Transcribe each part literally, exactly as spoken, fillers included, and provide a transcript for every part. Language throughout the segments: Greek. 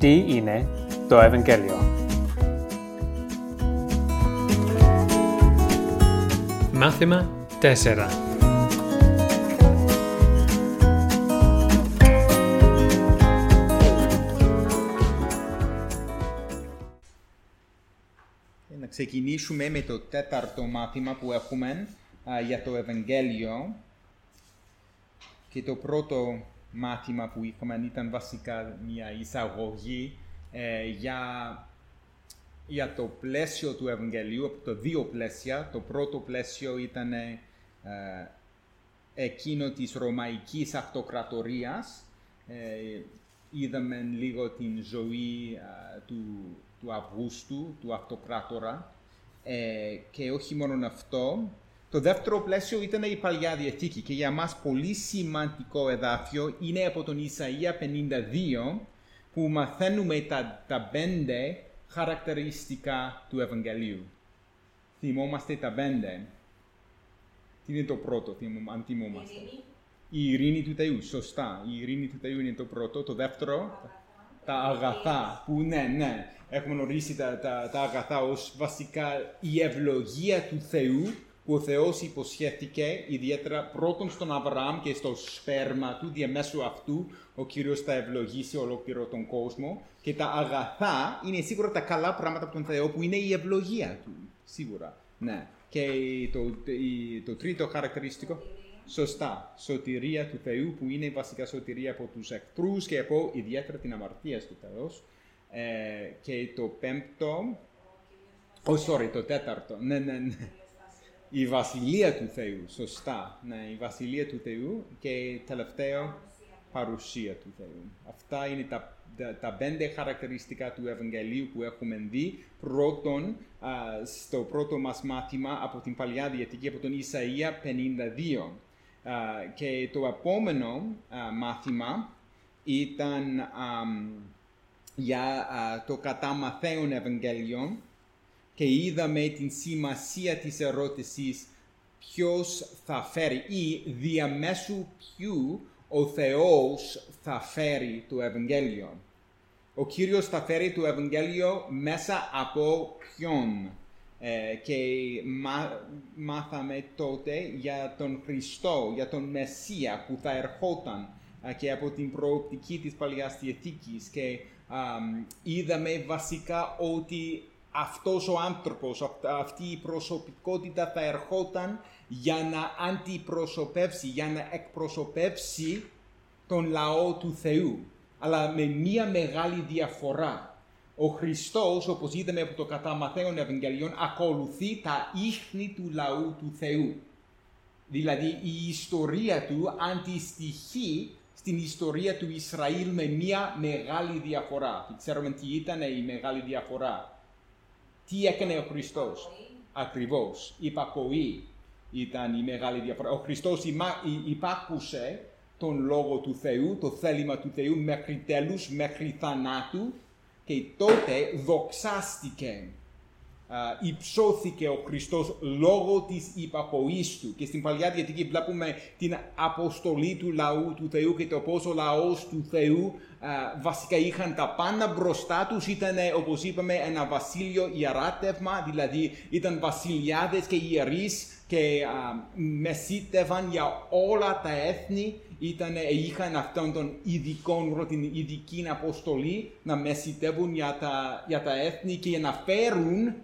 Τι είναι το Ευαγγέλιο? Μάθημα τέσσερα. Να ξεκινήσουμε με το τέταρτο μάθημα που έχουμε α, για το Ευαγγέλιο. Και το πρώτο μάθημα που είχαμε ήταν βασικά μια εισαγωγή ε, για, για το πλαίσιο του Ευαγγελίου, από τα δύο πλαίσια. Το πρώτο πλαίσιο ήταν ε, εκείνο της Ρωμαϊκής Αυτοκρατορίας. Ε, είδαμε λίγο την ζωή ε, του, του Αυγούστου, του Αυτοκράτορα, ε, και όχι μόνο αυτό. Το δεύτερο πλαίσιο ήταν η Παλιά Διαθήκη και για μας πολύ σημαντικό εδάφιο είναι από τον Ισαΐα πενήντα δύο, που μαθαίνουμε τα, τα πέντε χαρακτηριστικά του Ευαγγελίου. Θυμόμαστε τα πέντε. Τι είναι το πρώτο, αν θυμόμαστε? Ειρήνη. Η ειρήνη του Θεού, σωστά. Η ειρήνη του Θεού είναι το πρώτο. Το δεύτερο, αγαθά. τα αγαθά, που ναι, ναι, έχουμε ορίσει τα, τα, τα αγαθά ως βασικά η ευλογία του Θεού, που ο Θεός υποσχέθηκε ιδιαίτερα πρώτον στον Αβραάμ και στο σπέρμα του, διαμέσου αυτού ο Κύριος θα ευλογήσει ολόκληρο τον κόσμο. Και τα αγαθά είναι σίγουρα τα καλά πράγματα από τον Θεό, που είναι η ευλογία του, σίγουρα. Ναι. Και το, το τρίτο χαρακτηριστικό, σωστά, σωτηρία του Θεού, που είναι βασικά σωτηρία από τους εχθρούς και από ιδιαίτερα την αμαρτία του Θεού. Ε, και το πέμπτο, oh sorry, το τέταρτο, ναι, ναι, ναι. Η βασιλεία του Θεού, σωστά, ναι, η βασιλεία του Θεού και τελευταίο, παρουσία του Θεού. Αυτά είναι τα, τα, τα πέντε χαρακτηριστικά του Ευαγγελίου που έχουμε δει. Πρώτον, α, στο πρώτο μας μάθημα από την Παλιά Διαθήκη, από τον Ισαΐα πενήντα δύο. Α, και το επόμενο α, μάθημα ήταν α, για α, το κατά Ματθαίον Ευαγγέλιο. Και είδαμε την σημασία της ερώτησης ποιος θα φέρει ή διαμέσου ποιου ο Θεός θα φέρει το Ευαγγέλιο. Ο Κύριος θα φέρει το Ευαγγέλιο μέσα από ποιον. Ε, και μα, μάθαμε τότε για τον Χριστό, για τον Μεσσία που θα ερχόταν και από την προοπτική της Παλιάς Διαθήκης. Και α, είδαμε βασικά ότι αυτός ο άνθρωπος, αυτή η προσωπικότητα θα ερχόταν για να αντιπροσωπεύσει, για να εκπροσωπεύσει τον λαό του Θεού. Αλλά με μία μεγάλη διαφορά. Ο Χριστός, όπως είδαμε από το κατά Ματθαίον Ευαγγελίων, ακολουθεί τα ίχνη του λαού του Θεού. Δηλαδή η ιστορία του αντιστοιχεί στην ιστορία του Ισραήλ με μία μεγάλη διαφορά. Και ξέρουμε τι ήταν η μεγάλη διαφορά. Τι έκανε ο Χριστός? Ακριβώς. Η υπακοή ήταν η μεγάλη διαφορά. Ο Χριστός υπάκουσε τον Λόγο του Θεού, το θέλημα του Θεού μέχρι τέλους, μέχρι θανάτου, και τότε δοξάστηκε. Υψώθηκε ο Χριστός λόγω της υπακοής του. Και στην Παλιά Διαθήκη βλέπουμε την αποστολή του λαού του Θεού και το πώς ο λαός του Θεού α, βασικά είχαν τα πάντα μπροστά τους. Ήταν, όπως είπαμε, ένα βασίλειο ιεράτευμα, δηλαδή ήταν βασιλιάδες και ιερείς και α, μεσίτευαν για όλα τα έθνη. Ήταν, είχαν αυτόν τον ειδικό, την ειδική αποστολή να μεσιτεύουν για τα, για τα έθνη και για να φέρουν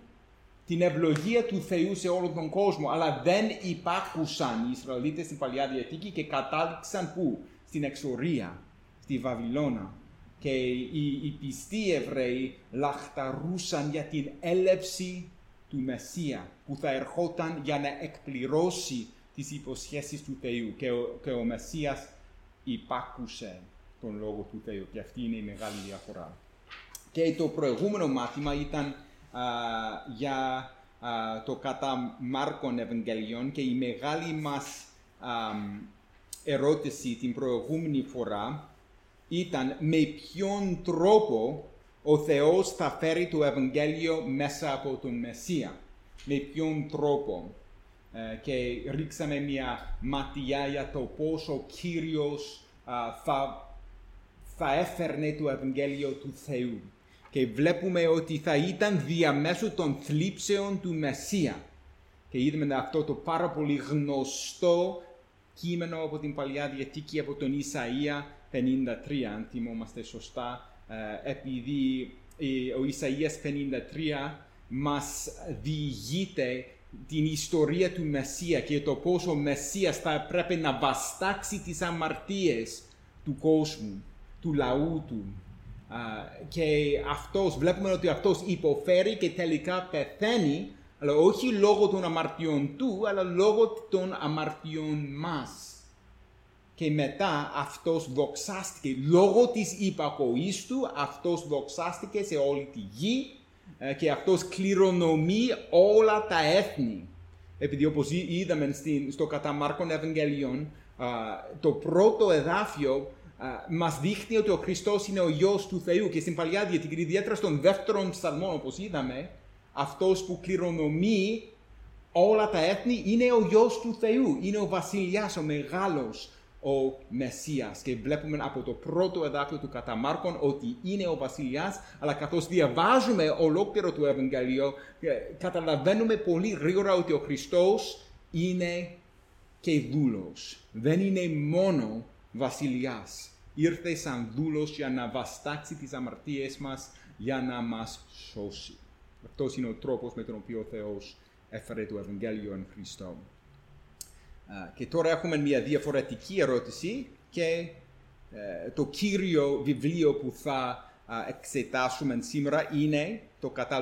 την ευλογία του Θεού σε όλο τον κόσμο, αλλά δεν υπάκουσαν οι Ισραηλίτες στην Παλιά Διαθήκη και κατάληξαν πού? Στην εξορία, στη Βαβυλώνα. Και οι, οι πιστοί Εβραίοι λαχταρούσαν για την έλευση του Μεσσία, που θα ερχόταν για να εκπληρώσει τις υποσχέσεις του Θεού. Και ο, και ο Μεσσίας υπάκουσε τον Λόγο του Θεού, και αυτή είναι η μεγάλη διαφορά. Και το προηγούμενο μάθημα ήταν Uh, για uh, το κατά Μάρκον Ευαγγελίων, και η μεγάλη μας uh, ερώτηση την προηγούμενη φορά ήταν με ποιον τρόπο ο Θεός θα φέρει το Ευαγγέλιο μέσα από τον Μεσσία. Με ποιον τρόπο. Uh, και ρίξαμε μια ματιά για το πώς ο Κύριος uh, θα θα έφερνε το Ευαγγέλιο του Θεού. Και βλέπουμε ότι θα ήταν διαμέσου των θλίψεων του Μεσσία. Και είδαμε αυτό το πάρα πολύ γνωστό κείμενο από την Παλιά Διαθήκη, από τον Ισαΐα πενήντα τρία, αν θυμόμαστε σωστά, επειδή ο Ισαΐας πενήντα τρία μας διηγείται την ιστορία του Μεσσία και το πώς ο Μεσσίας θα πρέπει να βαστάξει τις αμαρτίες του κόσμου, του λαού του. Και αυτός, βλέπουμε ότι αυτός υποφέρει και τελικά πεθαίνει, αλλά όχι λόγω των αμαρτιών του, αλλά λόγω των αμαρτιών μας. Και μετά αυτός δοξάστηκε, λόγω της υπακοής του, αυτός δοξάστηκε σε όλη τη γη και αυτός κληρονομεί όλα τα έθνη. Επειδή όπως είδαμε στο κατά Μάρκον Ευαγγελίων, το πρώτο εδάφιο μας δείχνει ότι ο Χριστός είναι ο Υιός του Θεού και στην Παλιά Διαθήκη, ιδιαίτερα στον δεύτερον ψαλμό, όπως είδαμε, αυτός που κληρονομεί όλα τα έθνη είναι ο Υιός του Θεού, είναι ο βασιλιάς, ο μεγάλος, ο Μεσσίας. Και βλέπουμε από το πρώτο εδάφιο του κατά Μάρκον ότι είναι ο βασιλιάς, αλλά καθώς διαβάζουμε ολόκληρο το Ευαγγέλιο, καταλαβαίνουμε πολύ γρήγορα ότι ο Χριστός είναι και δούλος. Δεν είναι μόνο βασιλιάς. Ήρθε σαν δούλος για να βαστάξει τις αμαρτίες μας, για να μας σώσει. Αυτός είναι ο τρόπος με τον οποίο ο Θεός έφερε το Ευαγγέλιο εν Χριστώ. Και τώρα έχουμε μια διαφορετική ερώτηση και το κύριο βιβλίο που θα εξετάσουμε σήμερα είναι το κατά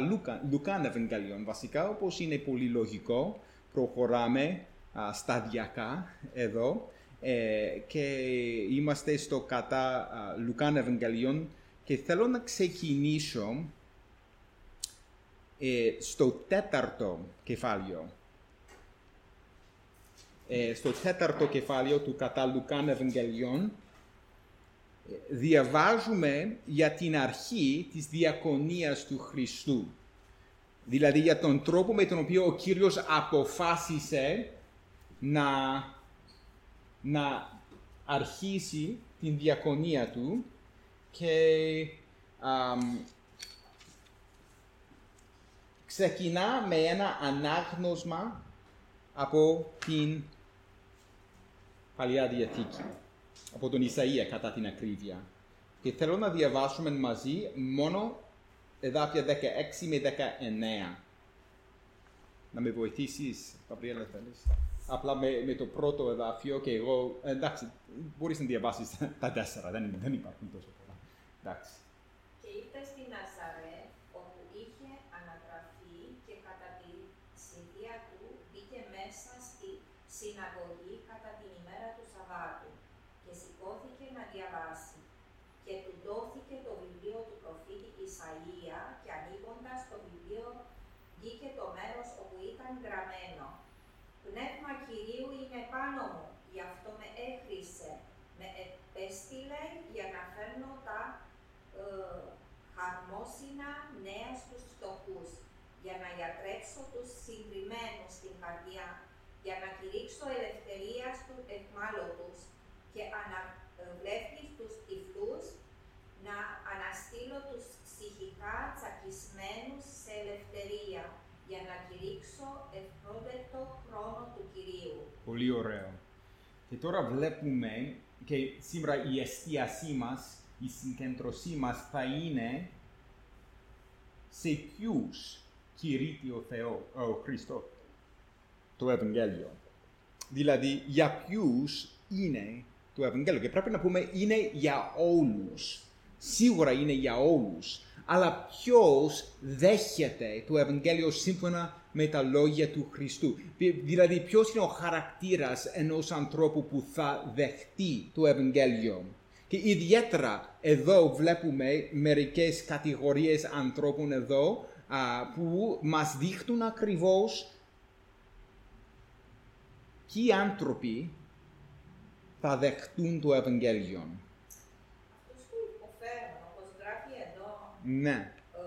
Λουκάν Ευαγγέλιον. Βασικά, όπως είναι πολύ λογικό, προχωράμε σταδιακά εδώ και είμαστε στο κατά Λουκάν Ευαγγέλιον και θέλω να ξεκινήσω στο τέταρτο κεφάλαιο. Στο τέταρτο κεφάλαιο του κατά Λουκάν Ευαγγελιών διαβάζουμε για την αρχή της διακονίας του Χριστού. Δηλαδή για τον τρόπο με τον οποίο ο Κύριος αποφάσισε να, να αρχίσει την διακονία του και α, ξεκινά με ένα ανάγνωσμα από την Παλιά Διαθήκη, από τον Ισαΐα κατά την ακρίβεια. Και θέλω να διαβάσουμε μαζί μόνο εδάφια δεκαέξι με δεκαεννέα. Να με βοηθήσεις, Παπριέλα, θέλεις. Απλά με, με το πρώτο εδάφιο και εγώ, εντάξει, μπορείς να διαβάσεις τα τέσσερα, δεν, δεν υπάρχουν τόσο πολλά. Εντάξει. Και ήρθε στην Ναζαρέ, όπου είχε αναγραφεί και κατά τη συνδία του μπήκε μέσα στη συναγωγή κατά την ημέρα του Σαββάτου και σηκώθηκε να διαβάσει. Και του δόθηκε το βιβλίο του προφήτη Ισαΐα και ανοίγοντας το βιβλίο βγήκε το μέρος όπου ήταν γραμμένο. Πνεύμα Κυρίου είναι πάνω μου, γι' αυτό με έχρησε, με επέστειλε για να φέρνω τα ε, χαρμόσυνα νέα στους φτωχούς, για να γιατρέψω τους συντριμμένους στην καρδιά, για να κηρύξω ελευθερία στους αιχμάλωτους και αναβλέφθη τους τυφλούς, να αναστείλω τους ψυχικά τσακισμένους σε ελευθερία, για να κηρύξω ευπρόβλεπτο χρόνο του Κυρίου. Πολύ ωραίο. Και τώρα βλέπουμε, και σήμερα η εστίασή μας, η συγκέντρωσή μας θα είναι σε ποιους κηρύττει ο Θεός, ο Χριστός, το Ευαγγέλιο. Δηλαδή, για ποιους είναι το Ευαγγέλιο. Και πρέπει να πούμε, είναι για όλους. Σίγουρα είναι για όλους. Αλλά ποιος δέχεται το Ευαγγέλιο σύμφωνα με τα λόγια του Χριστού. Δηλαδή, ποιος είναι ο χαρακτήρας ενός ανθρώπου που θα δεχτεί το Ευαγγέλιο. Και ιδιαίτερα εδώ βλέπουμε μερικές κατηγορίες ανθρώπων εδώ, που μας δείχνουν ακριβώς ποιοι άνθρωποι θα δεχτούν το Ευαγγέλιο. Αυτούς που υποφέρουν, όπως γράφει εδώ, ναι. ε,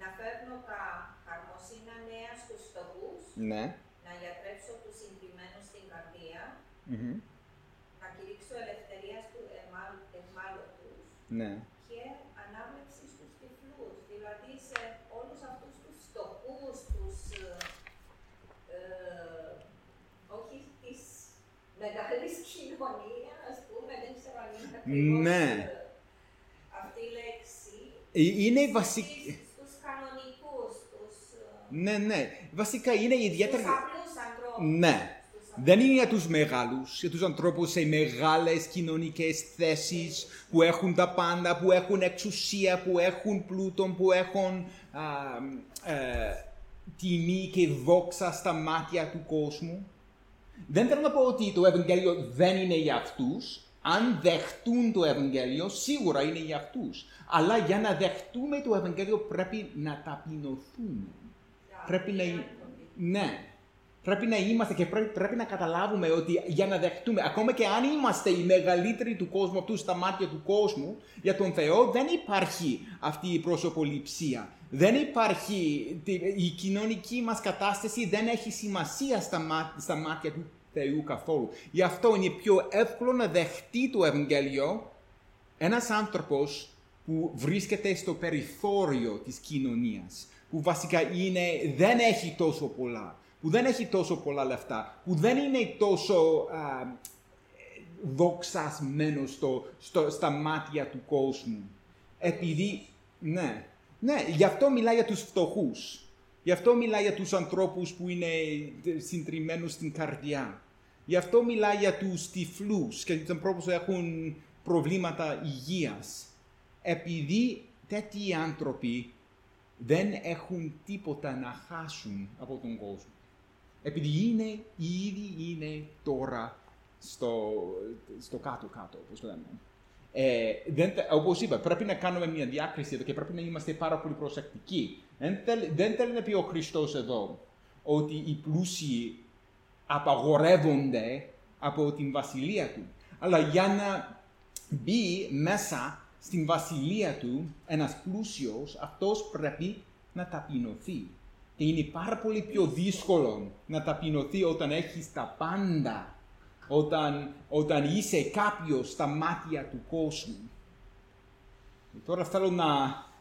να φέρνω τα χαρμόσυνα νέα στους φτωχούς, ναι. να γιατρέψω τους συντριμμένους στην καρδία, mm-hmm. να κηρύξω ελευθερία στους ναι. και ανάμεξη στους τυφλούς, δηλαδή σε όλους αυτούς τους φτωχούς, τους, ε, όχι της μεγάλης κοινωνίας, ας πούμε, δεν ξέρω αν είναι ακριβώς ναι. αυτή η λέξη, είναι στους, βασικ... στους κανονικούς, τους, ναι, ναι, βασικά είναι ιδιαίτερα... τους απλούς ανθρώπους. Ναι. Δεν είναι για τους μεγάλους, για τους ανθρώπους σε μεγάλες κοινωνικές θέσεις που έχουν τα πάντα, που έχουν εξουσία, που έχουν πλούτο, που έχουν α, α, τιμή και δόξα στα μάτια του κόσμου. Δεν θέλω να πω ότι το Ευαγγέλιο δεν είναι για αυτούς. Αν δεχτούν το Ευαγγέλιο, σίγουρα είναι για αυτούς. Αλλά για να δεχτούμε το Ευαγγέλιο πρέπει να ταπεινωθούμε. Yeah. Πρέπει να... Yeah. Ναι. Πρέπει να είμαστε και πρέπει, πρέπει να καταλάβουμε ότι για να δεχτούμε, ακόμα και αν είμαστε οι μεγαλύτεροι του κόσμου, αυτούς στα μάτια του κόσμου, για τον Θεό δεν υπάρχει αυτή η προσωποληψία. Δεν υπάρχει, η κοινωνική μας κατάσταση δεν έχει σημασία στα, μά, στα μάτια του Θεού καθόλου. Γι' αυτό είναι πιο εύκολο να δεχτεί το Ευαγγέλιο ένας άνθρωπος που βρίσκεται στο περιθώριο της κοινωνίας, που βασικά είναι, δεν έχει τόσο πολλά. Που δεν έχει τόσο πολλά λεφτά, που δεν είναι τόσο α, δοξασμένο στο, στο, στα μάτια του κόσμου. Επειδή, ναι, ναι, γι' αυτό μιλάει για τους φτωχούς. Γι' αυτό μιλάει για τους ανθρώπους που είναι συντριμμένους στην καρδιά. Γι' αυτό μιλάει για τους τυφλούς και τους ανθρώπους που έχουν προβλήματα υγείας. Επειδή τέτοιοι άνθρωποι δεν έχουν τίποτα να χάσουν από τον κόσμο. Επειδή είναι, ήδη είναι τώρα στο, στο κάτω-κάτω, όπως λέμε. Ε, δεν, όπως είπα, πρέπει να κάνουμε μια διάκριση εδώ και πρέπει να είμαστε πάρα πολύ προσεκτικοί. Δεν, δεν θέλει να πει ο Χριστός εδώ ότι οι πλούσιοι απαγορεύονται από την βασιλεία του. Αλλά για να μπει μέσα στην βασιλεία του, ένας πλούσιος, αυτός πρέπει να ταπεινωθεί. Και είναι πάρα πολύ πιο δύσκολο να ταπεινωθεί όταν έχεις τα πάντα, όταν, όταν είσαι κάποιος στα μάτια του κόσμου. Τώρα θέλω να,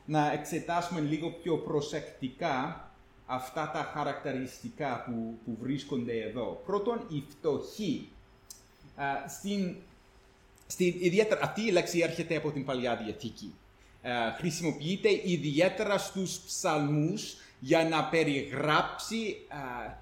να εξετάσουμε λίγο πιο προσεκτικά αυτά τα χαρακτηριστικά που, που βρίσκονται εδώ. Πρώτον, η φτωχή. Στην Στην, ιδιαίτερα, αυτή η λέξη έρχεται από την Παλιά Διαθήκη. Ε, χρησιμοποιείται ιδιαίτερα στους ψαλμούς για να περιγράψει ε,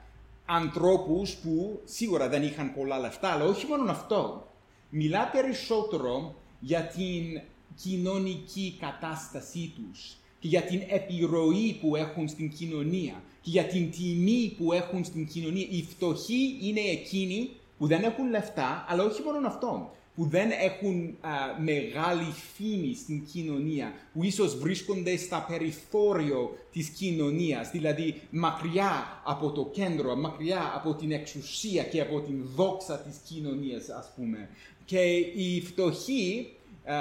ανθρώπους που σίγουρα δεν είχαν πολλά λεφτά, αλλά όχι μόνο αυτό. Μιλά περισσότερο για την κοινωνική κατάστασή τους και για την επιρροή που έχουν στην κοινωνία και για την τιμή που έχουν στην κοινωνία. Οι φτωχοί είναι εκείνοι που δεν έχουν λεφτά, αλλά όχι μόνο αυτό. Που δεν έχουν α, μεγάλη φήμη στην κοινωνία, που ίσως βρίσκονται στα περιθώριο της κοινωνίας, δηλαδή μακριά από το κέντρο, μακριά από την εξουσία και από την δόξα της κοινωνίας, ας πούμε. Και οι φτωχοί α,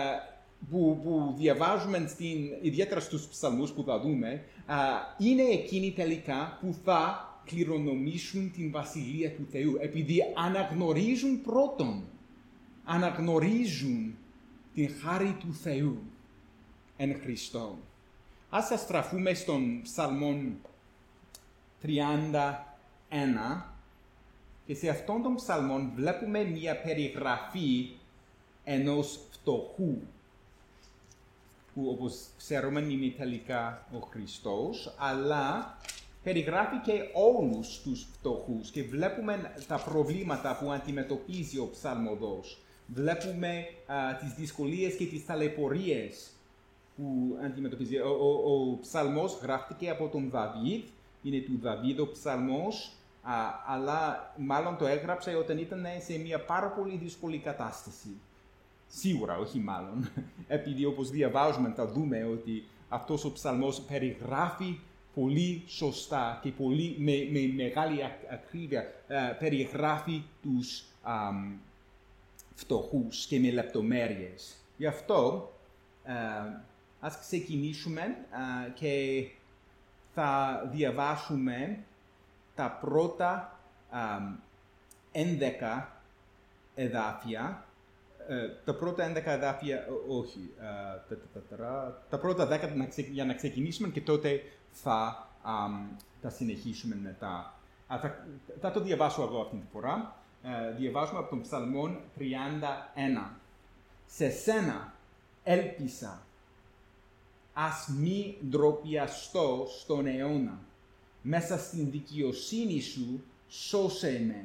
που, που διαβάζουμε στην, ιδιαίτερα στους ψαλμούς που θα δούμε, α, είναι εκείνοι τελικά που θα κληρονομήσουν την Βασιλεία του Θεού, επειδή αναγνωρίζουν πρώτον αναγνωρίζουν την χάρη του Θεού εν Χριστώ. Ας αστραφούμε στον Ψαλμόν τριάντα ένα και σε αυτόν τον Ψαλμόν βλέπουμε μια περιγραφή ενός φτωχού που όπως ξέρουμε είναι τελικά ο Χριστός, αλλά περιγράφει και όλους τους φτωχούς και βλέπουμε τα προβλήματα που αντιμετωπίζει ο Ψαλμοδός. Βλέπουμε α, τις δυσκολίες και τις ταλαιπωρίες που αντιμετωπίζει. Ο, ο, ο Ψαλμός γράφτηκε από τον Δαβίδ, είναι του Δαβίδ ο Ψαλμός, α, αλλά μάλλον το έγραψε όταν ήταν σε μια πάρα πολύ δύσκολη κατάσταση. Σίγουρα, όχι μάλλον, επειδή όπως διαβάζουμε θα δούμε ότι αυτός ο Ψαλμός περιγράφει πολύ σωστά και πολύ, με, με μεγάλη ακρίβεια α, περιγράφει τους α, φτωχούς και με λεπτομέρειες. Γι' αυτό α, ας ξεκινήσουμε α, και θα διαβάσουμε τα πρώτα α, έντεκα εδάφια τα πρώτα έντεκα εδάφια, όχι, τα πρώτα δέκα για να ξεκινήσουμε και τότε θα τα συνεχίσουμε μετά. Θα το διαβάσω εγώ αυτή τη φορά. Διαβάζουμε από τον Ψαλμόν τριάντα ένα. «Σε σένα έλπισα, ας μη ντροπιαστώ στον αιώνα. Μέσα στην δικαιοσύνη σου σώσε με.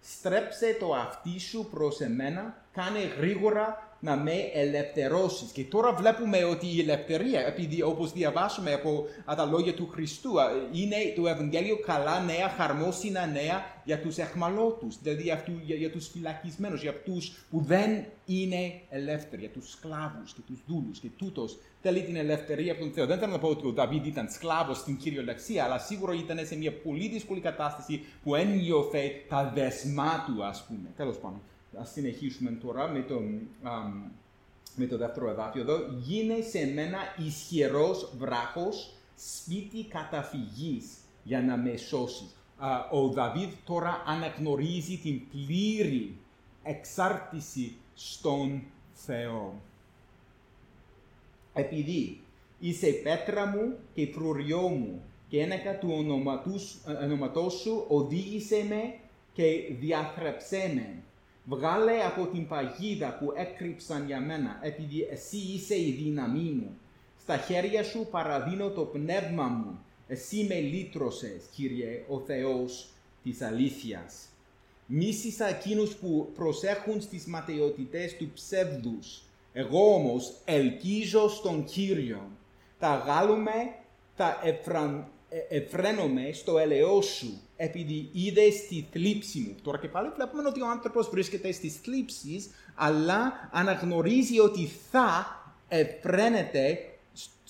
Στρέψε το αυτί σου προς εμένα, κάνε γρήγορα να με ελευθερώσεις». Και τώρα βλέπουμε ότι η ελευθερία, επειδή όπως διαβάσουμε από τα λόγια του Χριστού, είναι το Ευαγγέλιο καλά νέα, χαρμόσυνα νέα για τους αιχμαλώτους, δηλαδή για, για, για τους φυλακισμένους, για αυτούς που δεν είναι ελεύθεροι, για τους σκλάβους και τους δούλους. Και τούτος θέλει την ελευθερία από τον Θεό. Δεν θέλω να πω ότι ο Δαβίδ ήταν σκλάβος στην κυριολεξία, αλλά σίγουρα ήταν σε μια πολύ δύσκολη κατάσταση που ένιωθε τα δεσμά του, ας πούμε. Τέλος πάντων. Ας συνεχίσουμε τώρα με το, α, με το δεύτερο εδάφιο εδώ. «Γίνε σε μένα ισχυρός βράχος, σπίτι καταφυγής, για να με σώσει». Α, ο Δαβίδ τώρα αναγνωρίζει την πλήρη εξάρτηση στον Θεό. «Επειδή είσαι πέτρα μου και φρουριό μου και ένακα του ονοματός σου, οδήγησε με και διαθρέψέ με. Βγάλε από την παγίδα που έκρυψαν για μένα, επειδή εσύ είσαι η δύναμή μου. Στα χέρια σου παραδίνω το πνεύμα μου. Εσύ με λύτρωσες, Κύριε, ο Θεός της αλήθειας. Μίσησα εκείνους που προσέχουν στις ματαιότητες του ψεύδους. Εγώ όμως ελκύζω στον Κύριο. Τα γάλουμε, τα εφραν... εφραίνομαι στο ελαιό σου, επειδή είδες τη θλίψη μου». Τώρα και πάλι βλέπουμε ότι ο άνθρωπος βρίσκεται στις θλίψεις, αλλά αναγνωρίζει ότι θα εφραίνεται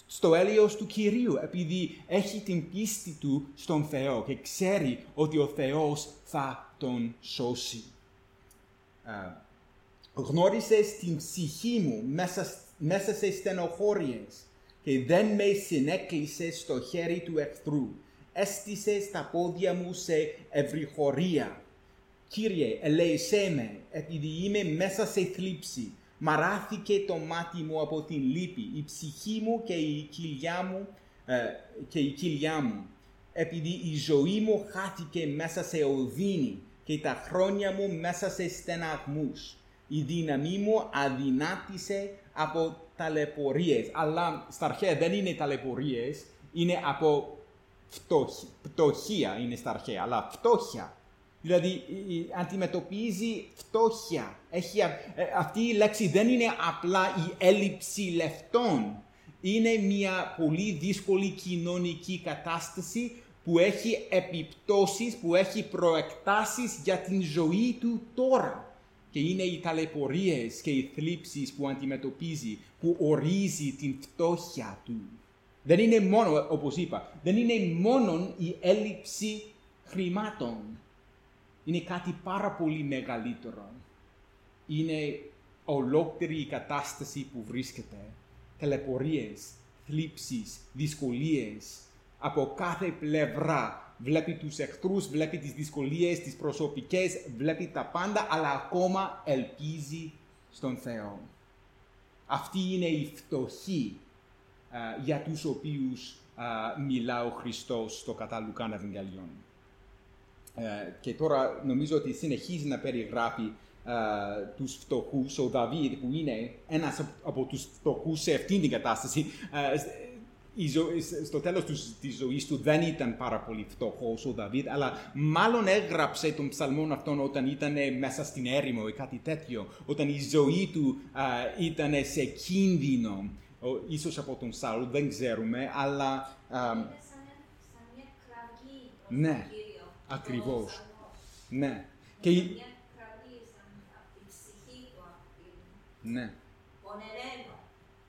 στο έλεος του Κυρίου, επειδή έχει την πίστη του στον Θεό και ξέρει ότι ο Θεός θα τον σώσει. «Γνώρισες την ψυχή μου μέσα, μέσα σε στενοχώριες και δεν με συνέκλεισες στο χέρι του εχθρού. Έστησες τα πόδια μου σε ευρυχωρία. Κύριε, ελέησέ με, επειδή είμαι μέσα σε θλίψη. Μαράθηκε το μάτι μου από την λύπη, η ψυχή μου και η κοιλιά μου, ε, και η κοιλιά μου. Επειδή η ζωή μου χάθηκε μέσα σε οδύνη και τα χρόνια μου μέσα σε στεναγμούς. Η δύναμή μου αδυνάτησε από ταλαιπωρίες». Αλλά στα αρχαία δεν είναι ταλαιπωρίες, είναι από φτώχεια. Πτωχία είναι στα αρχαία, αλλά φτώχεια. Δηλαδή αντιμετωπίζει φτώχεια. Έχει, αυτή η λέξη δεν είναι απλά η έλλειψη λεφτών. Είναι μια πολύ δύσκολη κοινωνική κατάσταση που έχει επιπτώσεις, που έχει προεκτάσεις για την ζωή του τώρα. Και είναι οι ταλαιπωρίες και οι θλίψεις που αντιμετωπίζει, που ορίζει την φτώχεια του. Δεν είναι μόνο, όπως είπα, δεν είναι μόνο η έλλειψη χρημάτων. Είναι κάτι πάρα πολύ μεγαλύτερο. Είναι ολόκληρη η κατάσταση που βρίσκεται. Ταλαιπωρίες, θλίψεις, δυσκολίες. Από κάθε πλευρά βλέπει τους εχθρούς, βλέπει τις δυσκολίες, τις προσωπικές, βλέπει τα πάντα, αλλά ακόμα ελπίζει στον Θεό. Αυτή είναι η φτωχή α, για τους οποίους α, μιλά ο Χριστός στο κατά Λουκάν Ευαγγελιών. Και τώρα νομίζω ότι συνεχίζει να περιγράφει α, τους φτωχούς. Ο Δαβίδ, που είναι ένας από τους φτωχούς σε αυτήν την κατάσταση, α, στο τέλος της ζωής του δεν ήταν πάρα πολύ φτωχός ο Δαβίδ, αλλά μάλλον έγραψε τον ψαλμόν αυτόν όταν ήταν μέσα στην έρημο ή κάτι τέτοιο, όταν η ζωή του ήταν σε κίνδυνο, ίσως από τον Σαούλ, δεν ξέρουμε, αλλά... Είναι σαν μια κραυγή τον Κύριο. Ναι, ακριβώς. Ναι. Και μια κραυγή από την ψυχή του, ναι. Πονεραίνω.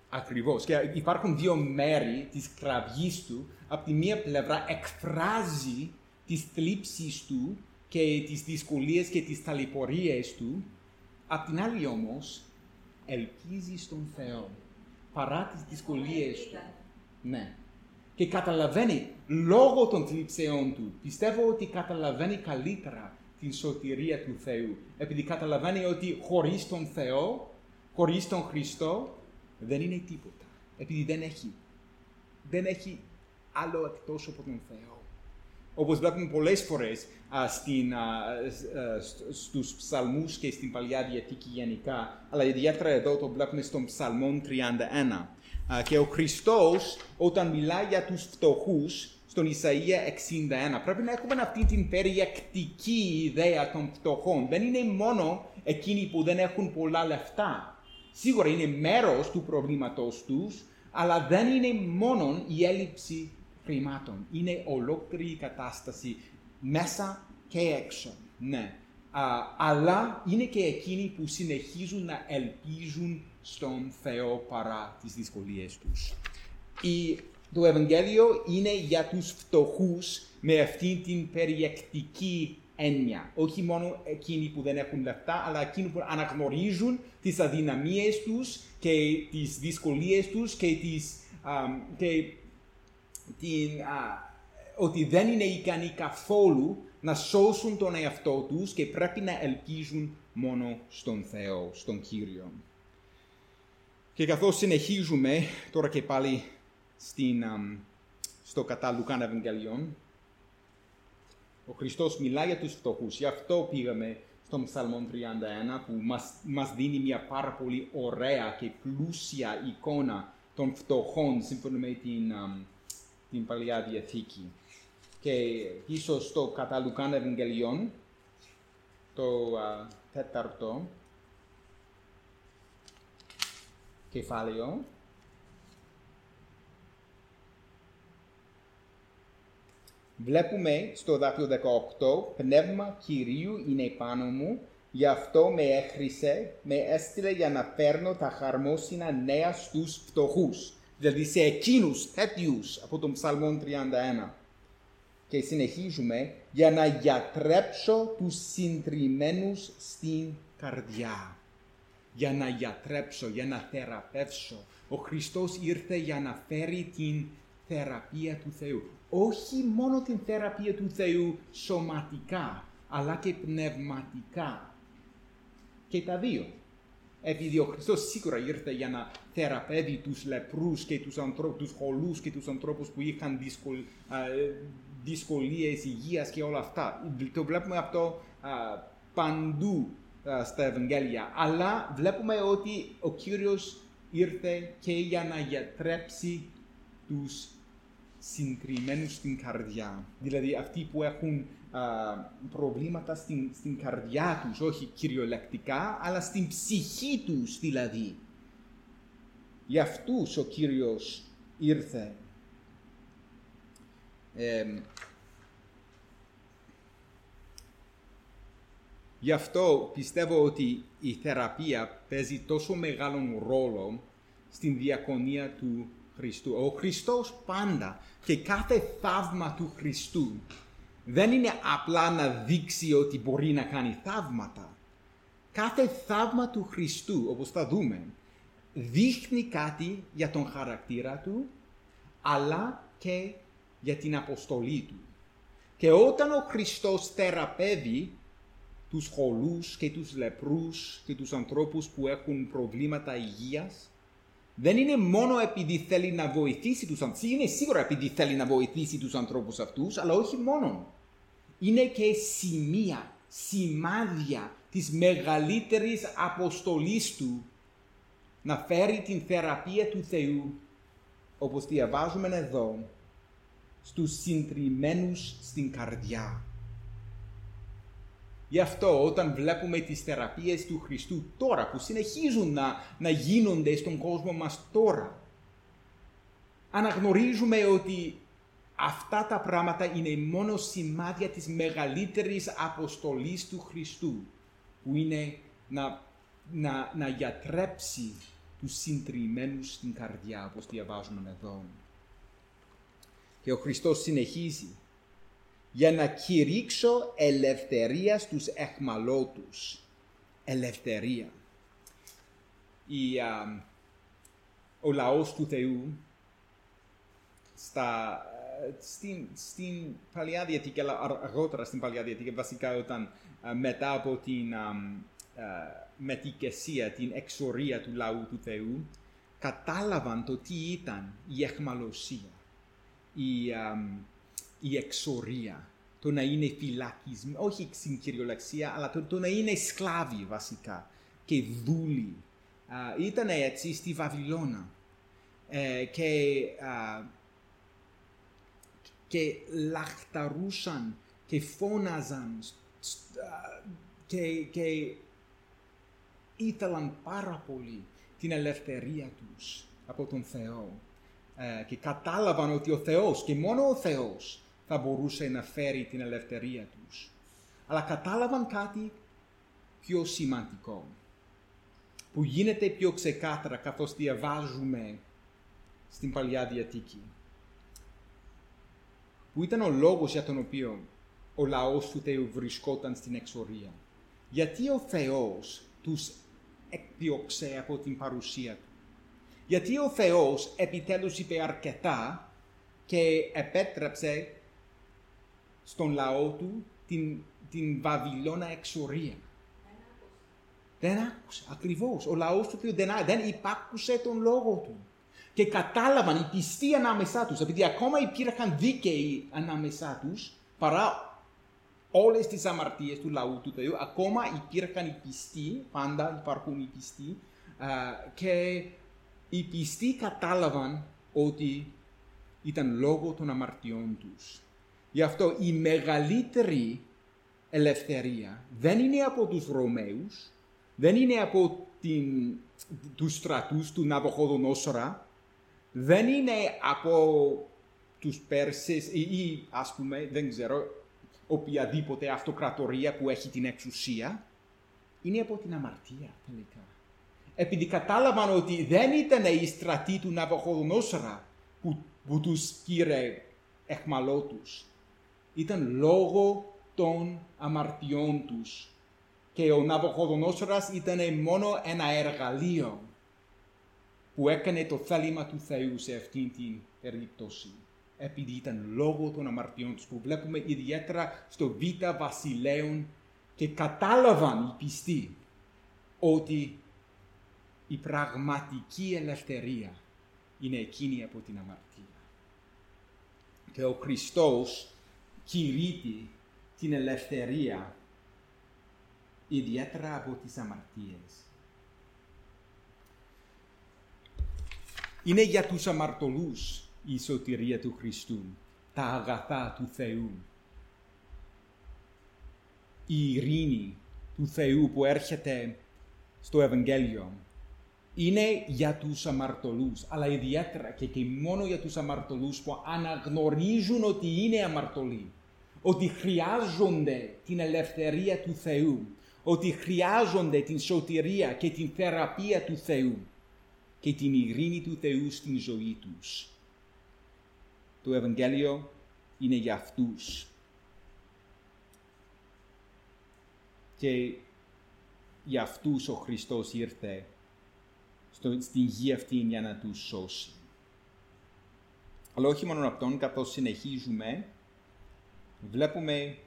Ακριβώς. Και υπάρχουν δύο μέρη της κραυγής του. Από τη μία πλευρά εκφράζει τις θλίψεις του και τις δυσκολίες και τις ταλαιπωρίες του. Απ' την άλλη όμως, ελπίζει στον Θεό, παρά τις δυσκολίες του. Ναι. Και καταλαβαίνει, λόγω των θλίψεών του, πιστεύω ότι καταλαβαίνει καλύτερα την σωτηρία του Θεού. Επειδή καταλαβαίνει ότι χωρίς τον Θεό, χωρίς τον Χριστό, δεν είναι τίποτα. Επειδή δεν έχει. Δεν έχει άλλο εκτός από τον Θεό. Όπως βλέπουμε πολλές φορές α, στην, α, α, στους ψαλμούς και στην Παλιά Διαθήκη γενικά, αλλά ιδιαίτερα εδώ το βλέπουμε στον Ψαλμό τριάντα ένα. Α, και ο Χριστός όταν μιλά για τους φτωχούς, στον Ισαΐα εξήντα ένα, πρέπει να έχουμε αυτή την περιεκτική ιδέα των φτωχών. Δεν είναι μόνο εκείνοι που δεν έχουν πολλά λεφτά. Σίγουρα είναι μέρος του προβλήματος τους, αλλά δεν είναι μόνο η έλλειψη χρημάτων. Είναι ολόκληρη η κατάσταση μέσα και έξω. Ναι. Α, αλλά είναι και εκείνοι που συνεχίζουν να ελπίζουν στον Θεό παρά τις δυσκολίες τους. Η Το Ευαγγέλιο είναι για τους φτωχούς με αυτήν την περιεκτική έννοια. Όχι μόνο εκείνοι που δεν έχουν λεφτά, αλλά εκείνοι που αναγνωρίζουν τις αδυναμίες τους και τις δυσκολίες τους και, τις, α, και την, α, ότι δεν είναι ικανοί καθόλου να σώσουν τον εαυτό τους και πρέπει να ελπίζουν μόνο στον Θεό, στον Κύριο. Και καθώς συνεχίζουμε, τώρα και πάλι Στην, um, στο κατά Λουκάν Ευαγγελιών, ο Χριστός μιλά για τους φτωχούς. Γι' αυτό πήγαμε στον Ψαλμό τριάντα ένα, που μας, μας δίνει μια πάρα πολύ ωραία και πλούσια εικόνα των φτωχών σύμφωνα με την, um, την Παλιά Διαθήκη. Και ίσως στο κατά Λουκάν Ευαγγελιών, το uh, τέταρτο κεφάλαιο, βλέπουμε στο δάκρυο δεκαοκτώ, «Πνεύμα Κυρίου είναι πάνω μου, γι' αυτό με έχρισε, με έστειλε για να παίρνω τα χαρμόσυνα νέα στους φτωχούς». Δηλαδή σε εκείνους τέτοιους από τον Ψαλμό τριάντα ένα. Και συνεχίζουμε, «για να γιατρέψω τους συντριμμένους στην καρδιά». Για να γιατρέψω, για να θεραπεύσω. Ο Χριστός ήρθε για να φέρει την θεραπεία του Θεού. Όχι μόνο την θεραπεία του Θεού σωματικά, αλλά και πνευματικά. Και τα δύο. Επειδή ο Χριστός σίγουρα ήρθε για να θεραπεύει τους λεπρούς και τους, ανθρω... τους χολούς και τους ανθρώπους που είχαν δυσκολ... δυσκολίες υγείας και όλα αυτά. Το βλέπουμε αυτό παντού στα Ευαγγέλια. Αλλά βλέπουμε ότι ο Κύριος ήρθε και για να γιατρέψει τους συγκριμένους στην καρδιά. Δηλαδή αυτοί που έχουν α, προβλήματα στην, στην καρδιά τους, όχι κυριολεκτικά, αλλά στην ψυχή τους δηλαδή. Για αυτούς ο Κύριος ήρθε. Ε, γι' αυτό πιστεύω ότι η θεραπεία παίζει τόσο μεγάλο ρόλο στην διακονία του Χριστού. Ο Χριστός πάντα και κάθε θαύμα του Χριστού δεν είναι απλά να δείξει ότι μπορεί να κάνει θαύματα. Κάθε θαύμα του Χριστού, όπως θα δούμε, δείχνει κάτι για τον χαρακτήρα του, αλλά και για την αποστολή του. Και όταν ο Χριστός θεραπεύει τους χολούς και τους λεπρούς και τους ανθρώπους που έχουν προβλήματα υγείας, δεν είναι μόνο επειδή θέλει να βοηθήσει τους ανθρώπους, είναι σίγουρα επειδή θέλει να βοηθήσει τους ανθρώπους αυτούς, αλλά όχι μόνο. Είναι και σημεία, σημάδια της μεγαλύτερης αποστολής του να φέρει την θεραπεία του Θεού, όπως διαβάζουμε εδώ, στους συντριμμένους στην καρδιά. Γι' αυτό όταν βλέπουμε τις θεραπείες του Χριστού τώρα, που συνεχίζουν να, να γίνονται στον κόσμο μας τώρα, αναγνωρίζουμε ότι αυτά τα πράγματα είναι μόνο σημάδια της μεγαλύτερης αποστολής του Χριστού, που είναι να, να, να γιατρέψει τους συντριμμένους στην καρδιά, όπως διαβάζουμε εδώ. Και ο Χριστός συνεχίζει, για να κηρύξω ελευθερία στους αιχμαλώτους. Ελευθερία. Η, α, ο λαός του Θεού στα, στην, στην Παλιά Διαθήκη, αλλά αργότερα στην Παλιά Διαθήκη, βασικά όταν μετά από την μετοικεσία, την εξορία του λαού του Θεού, κατάλαβαν το τι ήταν η αιχμαλωσία, η, η εξορία, το να είναι φυλακισμένοι, όχι στην κυριολεξία, αλλά το, το να είναι σκλάβοι βασικά και δούλοι. Ήταν έτσι στη Βαβυλώνα ε, και, α, και λαχταρούσαν και φώναζαν και, και ήθελαν πάρα πολύ την ελευθερία τους από τον Θεό ε, και κατάλαβαν ότι ο Θεός και μόνο ο Θεός θα μπορούσε να φέρει την ελευθερία τους. Αλλά κατάλαβαν κάτι πιο σημαντικό, που γίνεται πιο ξεκάθαρα καθώς διαβάζουμε στην Παλιά Διαθήκη, που ήταν ο λόγος για τον οποίο ο λαός του Θεού βρισκόταν στην εξορία. Γιατί ο Θεός τους εκδιώξε από την παρουσία του. Γιατί ο Θεός επιτέλους είπε αρκετά και επέτρεψε στον λαό του την, την Βαβυλώνα εξορία. Δεν άκουσε, ακριβώς. Ο λαός του Θεού δεν, δεν υπάκουσε τον λόγο του. Και κατάλαβαν οι πιστοί ανάμεσά τους, επειδή ακόμα υπήρχαν δίκαιοι ανάμεσά τους, παρά όλες τις αμαρτίες του λαού του Θεού, ακόμα υπήρχαν οι πιστοί, πάντα υπάρχουν οι πιστοί, και οι πιστοί κατάλαβαν ότι ήταν λόγω των αμαρτιών τους. Γι' αυτό η μεγαλύτερη ελευθερία δεν είναι από τους Ρωμαίους, δεν είναι από την, τους στρατούς του Ναβουχοδονόσορα, δεν είναι από τους Πέρσες ή, ή ας πούμε, δεν ξέρω, οποιαδήποτε αυτοκρατορία που έχει την εξουσία. Είναι από την αμαρτία τελικά. Επειδή κατάλαβαν ότι δεν ήταν οι στρατοί του Ναβουχοδονόσορα που, που τους πήρε αιχμαλό τους. Ήταν λόγω των αμαρτιών τους. Και ο Ναβουχοδονόσορας ήταν μόνο ένα εργαλείο που έκανε το θέλημα του Θεού σε αυτήν την περίπτωση. Επειδή ήταν λόγω των αμαρτιών τους, που βλέπουμε ιδιαίτερα στο Β' Βασιλέον, και κατάλαβαν οι πιστοί ότι η πραγματική ελευθερία είναι εκείνη από την αμαρτία. Και ο Χριστός κηρύττει την ελευθερία ιδιαίτερα από τις αμαρτίες. Είναι για τους αμαρτωλούς η σωτηρία του Χριστού, τα αγαθά του Θεού, η ειρήνη του Θεού που έρχεται στο Ευαγγέλιο. Είναι για τους αμαρτωλούς, αλλά ιδιαίτερα και, και μόνο για τους αμαρτωλούς που αναγνωρίζουν ότι είναι αμαρτωλοί, ότι χρειάζονται την ελευθερία του Θεού, ότι χρειάζονται την σωτηρία και την θεραπεία του Θεού και την ειρήνη του Θεού στην ζωή τους. Το Ευαγγέλιο είναι για αυτούς. Και για αυτούς ο Χριστός ήρθε στο, στην γη αυτή για να τους σώσει. Αλλά όχι μόνο αυτόν, καθώς συνεχίζουμε, βλέπουμε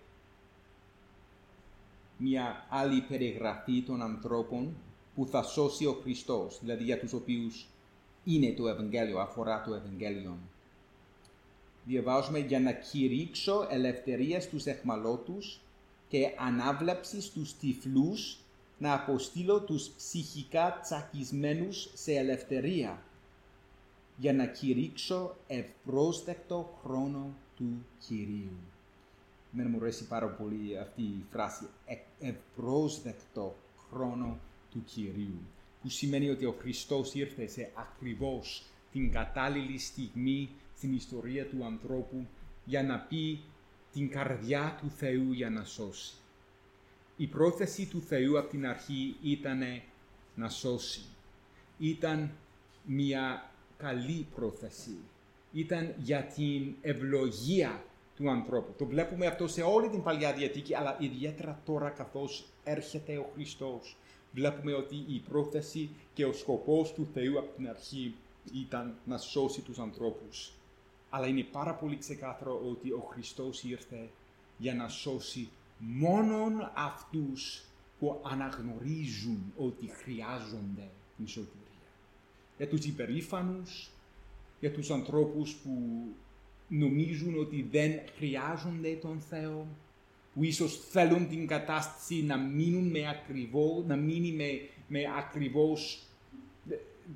μια άλλη περιγραφή των ανθρώπων που θα σώσει ο Χριστός, δηλαδή για τους οποίους είναι το Ευαγγέλιο, αφορά το Ευαγγέλιο. Διαβάζουμε: για να κηρύξω ελευθερία στους αιχμαλώτους και ανάβλαψη στους τυφλούς, να αποστείλω τους ψυχικά τσακισμένους σε ελευθερία, για να κηρύξω ευπρόσδεκτο χρόνο του Κυρίου. Μεν μου αρέσει πάρα πολύ αυτή η φράση, ευπρόσδεκτο χρόνο του Κυρίου, που σημαίνει ότι ο Χριστός ήρθε σε ακριβώς την κατάλληλη στιγμή στην ιστορία του ανθρώπου για να πει την καρδιά του Θεού για να σώσει. Η πρόθεση του Θεού από την αρχή ήταν να σώσει. Ήταν μια καλή πρόθεση. Ήταν για την ευλογία του ανθρώπου. Το βλέπουμε αυτό σε όλη την Παλιά Διαθήκη, αλλά ιδιαίτερα τώρα καθώς έρχεται ο Χριστός. Βλέπουμε ότι η πρόθεση και ο σκοπός του Θεού από την αρχή ήταν να σώσει τους ανθρώπους. αλλά είναι πάρα πολύ ξεκάθαρο ότι ο Χριστός ήρθε για να σώσει μόνον αυτούς που αναγνωρίζουν ότι χρειάζονται την σωτηρία. Για τους υπερήφανους, για τους ανθρώπους που νομίζουν ότι δεν χρειάζονται τον Θεό, που ίσως θέλουν την κατάσταση να μείνουν με ακριβό, να μείνει με, με ακριβώς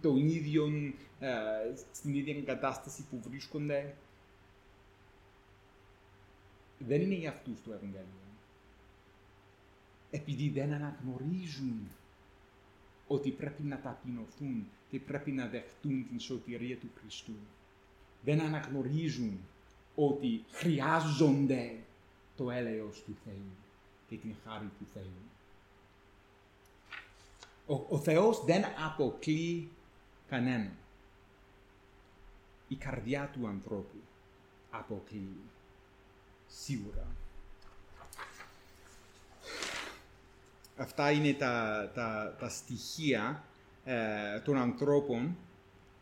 τον ίδιο, ε, στην ίδια κατάσταση που βρίσκονται. Δεν είναι για αυτούς το Ευαγγέλιο, επειδή δεν αναγνωρίζουν ότι πρέπει να ταπεινωθούν και πρέπει να δεχτούν την σωτηρία του Χριστού. Δεν αναγνωρίζουν ότι χρειάζονται το έλεος του Θεού και την χάρη του Θεού. Ο, ο Θεός δεν αποκλεί κανένα. Η καρδιά του ανθρώπου αποκλεί σίγουρα. Αυτά είναι τα, τα, τα στοιχεία ε, των ανθρώπων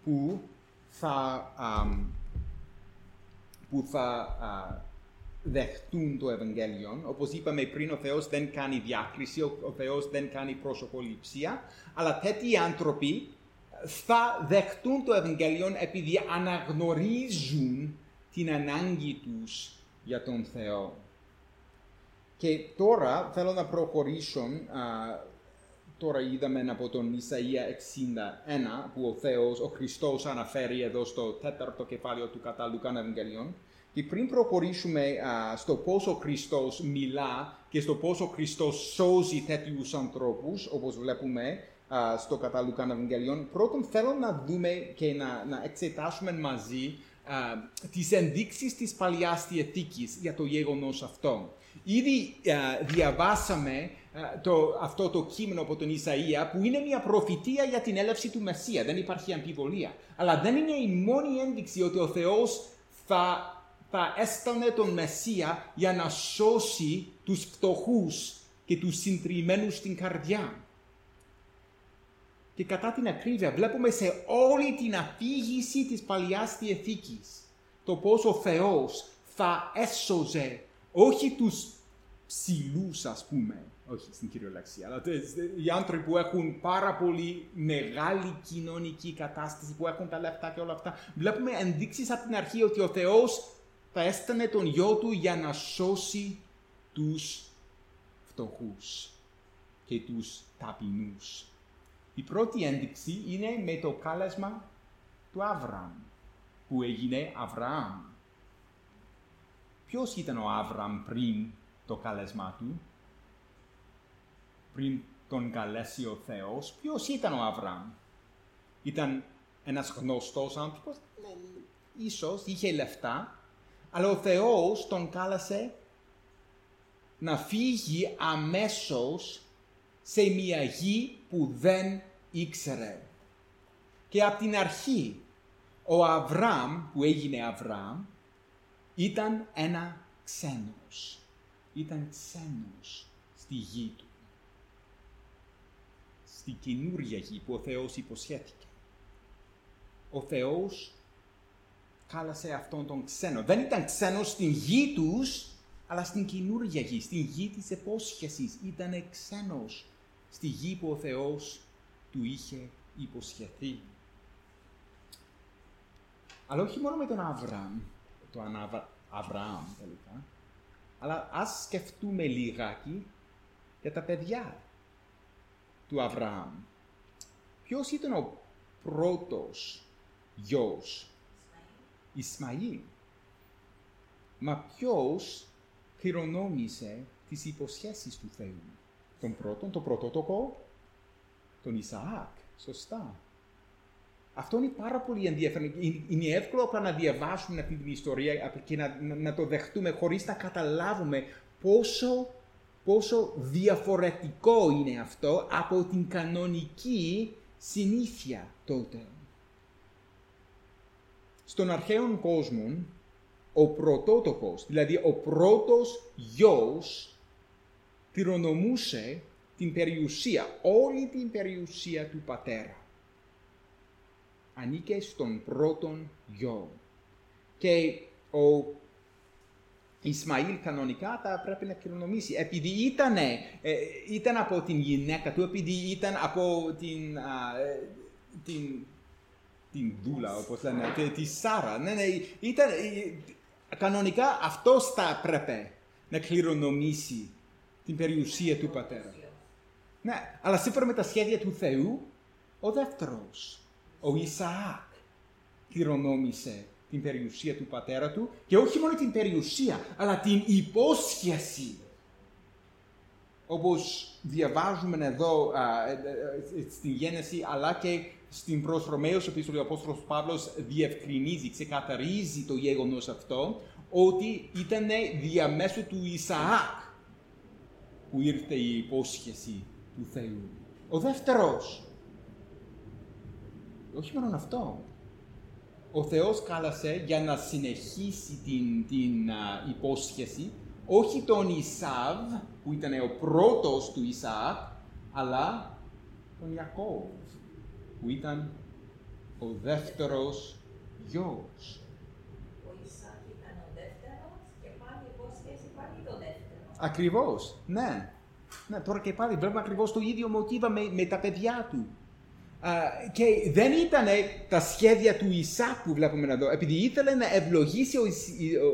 που θα, α, που θα α, δεχτούν το Ευαγγέλιο. Όπως είπαμε πριν, ο Θεός δεν κάνει διάκριση, ο, ο Θεός δεν κάνει προσωποληψία, αλλά τέτοιοι άνθρωποι θα δεχτούν το Ευαγγέλιο επειδή αναγνωρίζουν την ανάγκη τους για τον Θεό. Και τώρα θέλω να προχωρήσω, α, τώρα είδαμε από τον Ισαΐα εξήντα ένα, που ο Θεός, ο Χριστός αναφέρει εδώ στο τέταρτο κεφάλαιο του κατά Λουκάν Ευαγγελίων. Και πριν προχωρήσουμε α, στο πώς ο Χριστός μιλά και στο πώς ο Χριστός σώζει τέτοιους ανθρώπους, όπως βλέπουμε α, στο κατά Λουκάν Ευαγγελίων, πρώτον θέλω να δούμε και να, να εξετάσουμε μαζί α, τις ενδείξεις της Παλιάς Διαθήκης για το γεγονός αυτό. Ήδη uh, διαβάσαμε uh, το, αυτό το κείμενο από τον Ισαΐα, που είναι μια προφητεία για την έλευση του Μεσσία, δεν υπάρχει αμφιβολία. Αλλά δεν είναι η μόνη ένδειξη ότι ο Θεός θα, θα έστελνε τον Μεσσία για να σώσει τους φτωχούς και τους συντριμμένους στην καρδιά. Και κατά την ακρίβεια βλέπουμε σε όλη την αφήγηση της Παλιάς Διαθήκης το πώς ο Θεός θα έσωζε όχι τους ψηλούς, ας πούμε, όχι στην κυριολεξία, αλλά οι άνθρωποι που έχουν πάρα πολύ μεγάλη κοινωνική κατάσταση, που έχουν τα λεφτά και όλα αυτά. Βλέπουμε ενδείξεις από την αρχή ότι ο Θεός θα έστελνε τον Υιό Του για να σώσει τους φτωχούς και τους ταπεινούς. Η πρώτη ένδειξη είναι με το κάλεσμα του Αβραάμ, που έγινε Αβραάμ. Ποιος ήταν ο Αβραάμ πριν το κάλεσμα του, πριν τον καλέσει ο Θεός, ποιος ήταν ο Αβραάμ? Ήταν ένας γνωστός άνθρωπος, ίσως είχε λεφτά, αλλά ο Θεός τον κάλεσε να φύγει αμέσως σε μια γη που δεν ήξερε. Και από την αρχή ο Αβραάμ που έγινε Αβραάμ ήταν ένα ξένος, ήταν ξένος στη γη του, στη καινούργια γη που ο Θεός υποσχέθηκε. Ο Θεός κάλασε αυτόν τον ξένο. Δεν ήταν ξένος στην γη τους, αλλά στην καινούργια γη, στη γη της υπόσχεσης. Ήταν ξένος στη γη που ο Θεός του είχε υποσχεθεί. Αλλά όχι μόνο με τον Αβραάμ, τον Αβρα... Αβραάμ τελικά, αλλά ας σκεφτούμε λιγάκι για τα παιδιά του Αβραάμ. Ποιος ήταν ο πρώτος γιος? Ισμαήλ. Μα ποιος κληρονόμησε τις υποσχέσεις του Θεού? Τον πρώτον, τον πρωτότοκο, τον Ισαάκ, σωστά. Αυτό είναι πάρα πολύ ενδιαφέρον. Είναι εύκολο να διαβάσουμε αυτή την ιστορία και να, να το δεχτούμε χωρίς να καταλάβουμε πόσο, πόσο διαφορετικό είναι αυτό από την κανονική συνήθεια τότε. Στον αρχαίο κόσμο, ο πρωτότοκος, δηλαδή ο πρώτος γιος, κληρονομούσε την περιουσία, όλη την περιουσία του πατέρα. Ανήκε στον πρώτον γιο. και ο Ισμαήλ κανονικά θα πρέπει να κληρονομήσει. Επειδή ήταν, ε, ήταν από την γυναίκα του, επειδή ήταν από την, α, την, την δούλα, όπως λένε, τη, τη Σάρα. Ναι, ναι, ήταν, κανονικά αυτός θα πρέπει να κληρονομήσει την περιουσία του πατέρα. Ναι, αλλά σύμφωνα με τα σχέδια του Θεού, ο δεύτερος, ο Ισαάκ, κληρονόμησε την περιουσία του πατέρα του και όχι μόνο την περιουσία, αλλά την υπόσχεση. Όπως διαβάζουμε εδώ α, στην Γένεση, αλλά και στην προς Ρωμαίους επίστολη, ο Απόστολος Παύλος διευκρινίζει, ξεκαθαρίζει το γεγονός αυτό, ότι ήταν διαμέσου του Ισαάκ που ήρθε η υπόσχεση του Θεού. Ο δεύτερος. Όχι μόνο αυτό. Ο Θεός κάλασε για να συνεχίσει την, την uh, υπόσχεση, όχι τον Ισάβ, που ήταν ο πρώτος του Ισαάκ, αλλά τον Ιακώβ, που ήταν ο δεύτερος γιος. Ο Ισαάκ ήταν ο δεύτερος και πάλι η υπόσχεση πάλι το δεύτερο. Ακριβώς, ναι. ναι. Τώρα και πάλι βλέπουμε ακριβώς το ίδιο μοτίβα με, με τα παιδιά του. Uh, και δεν ήταν τα σχέδια του Ισαάκ που βλέπουμε εδώ. Επειδή ήθελε να ευλογήσει ο, Ισ,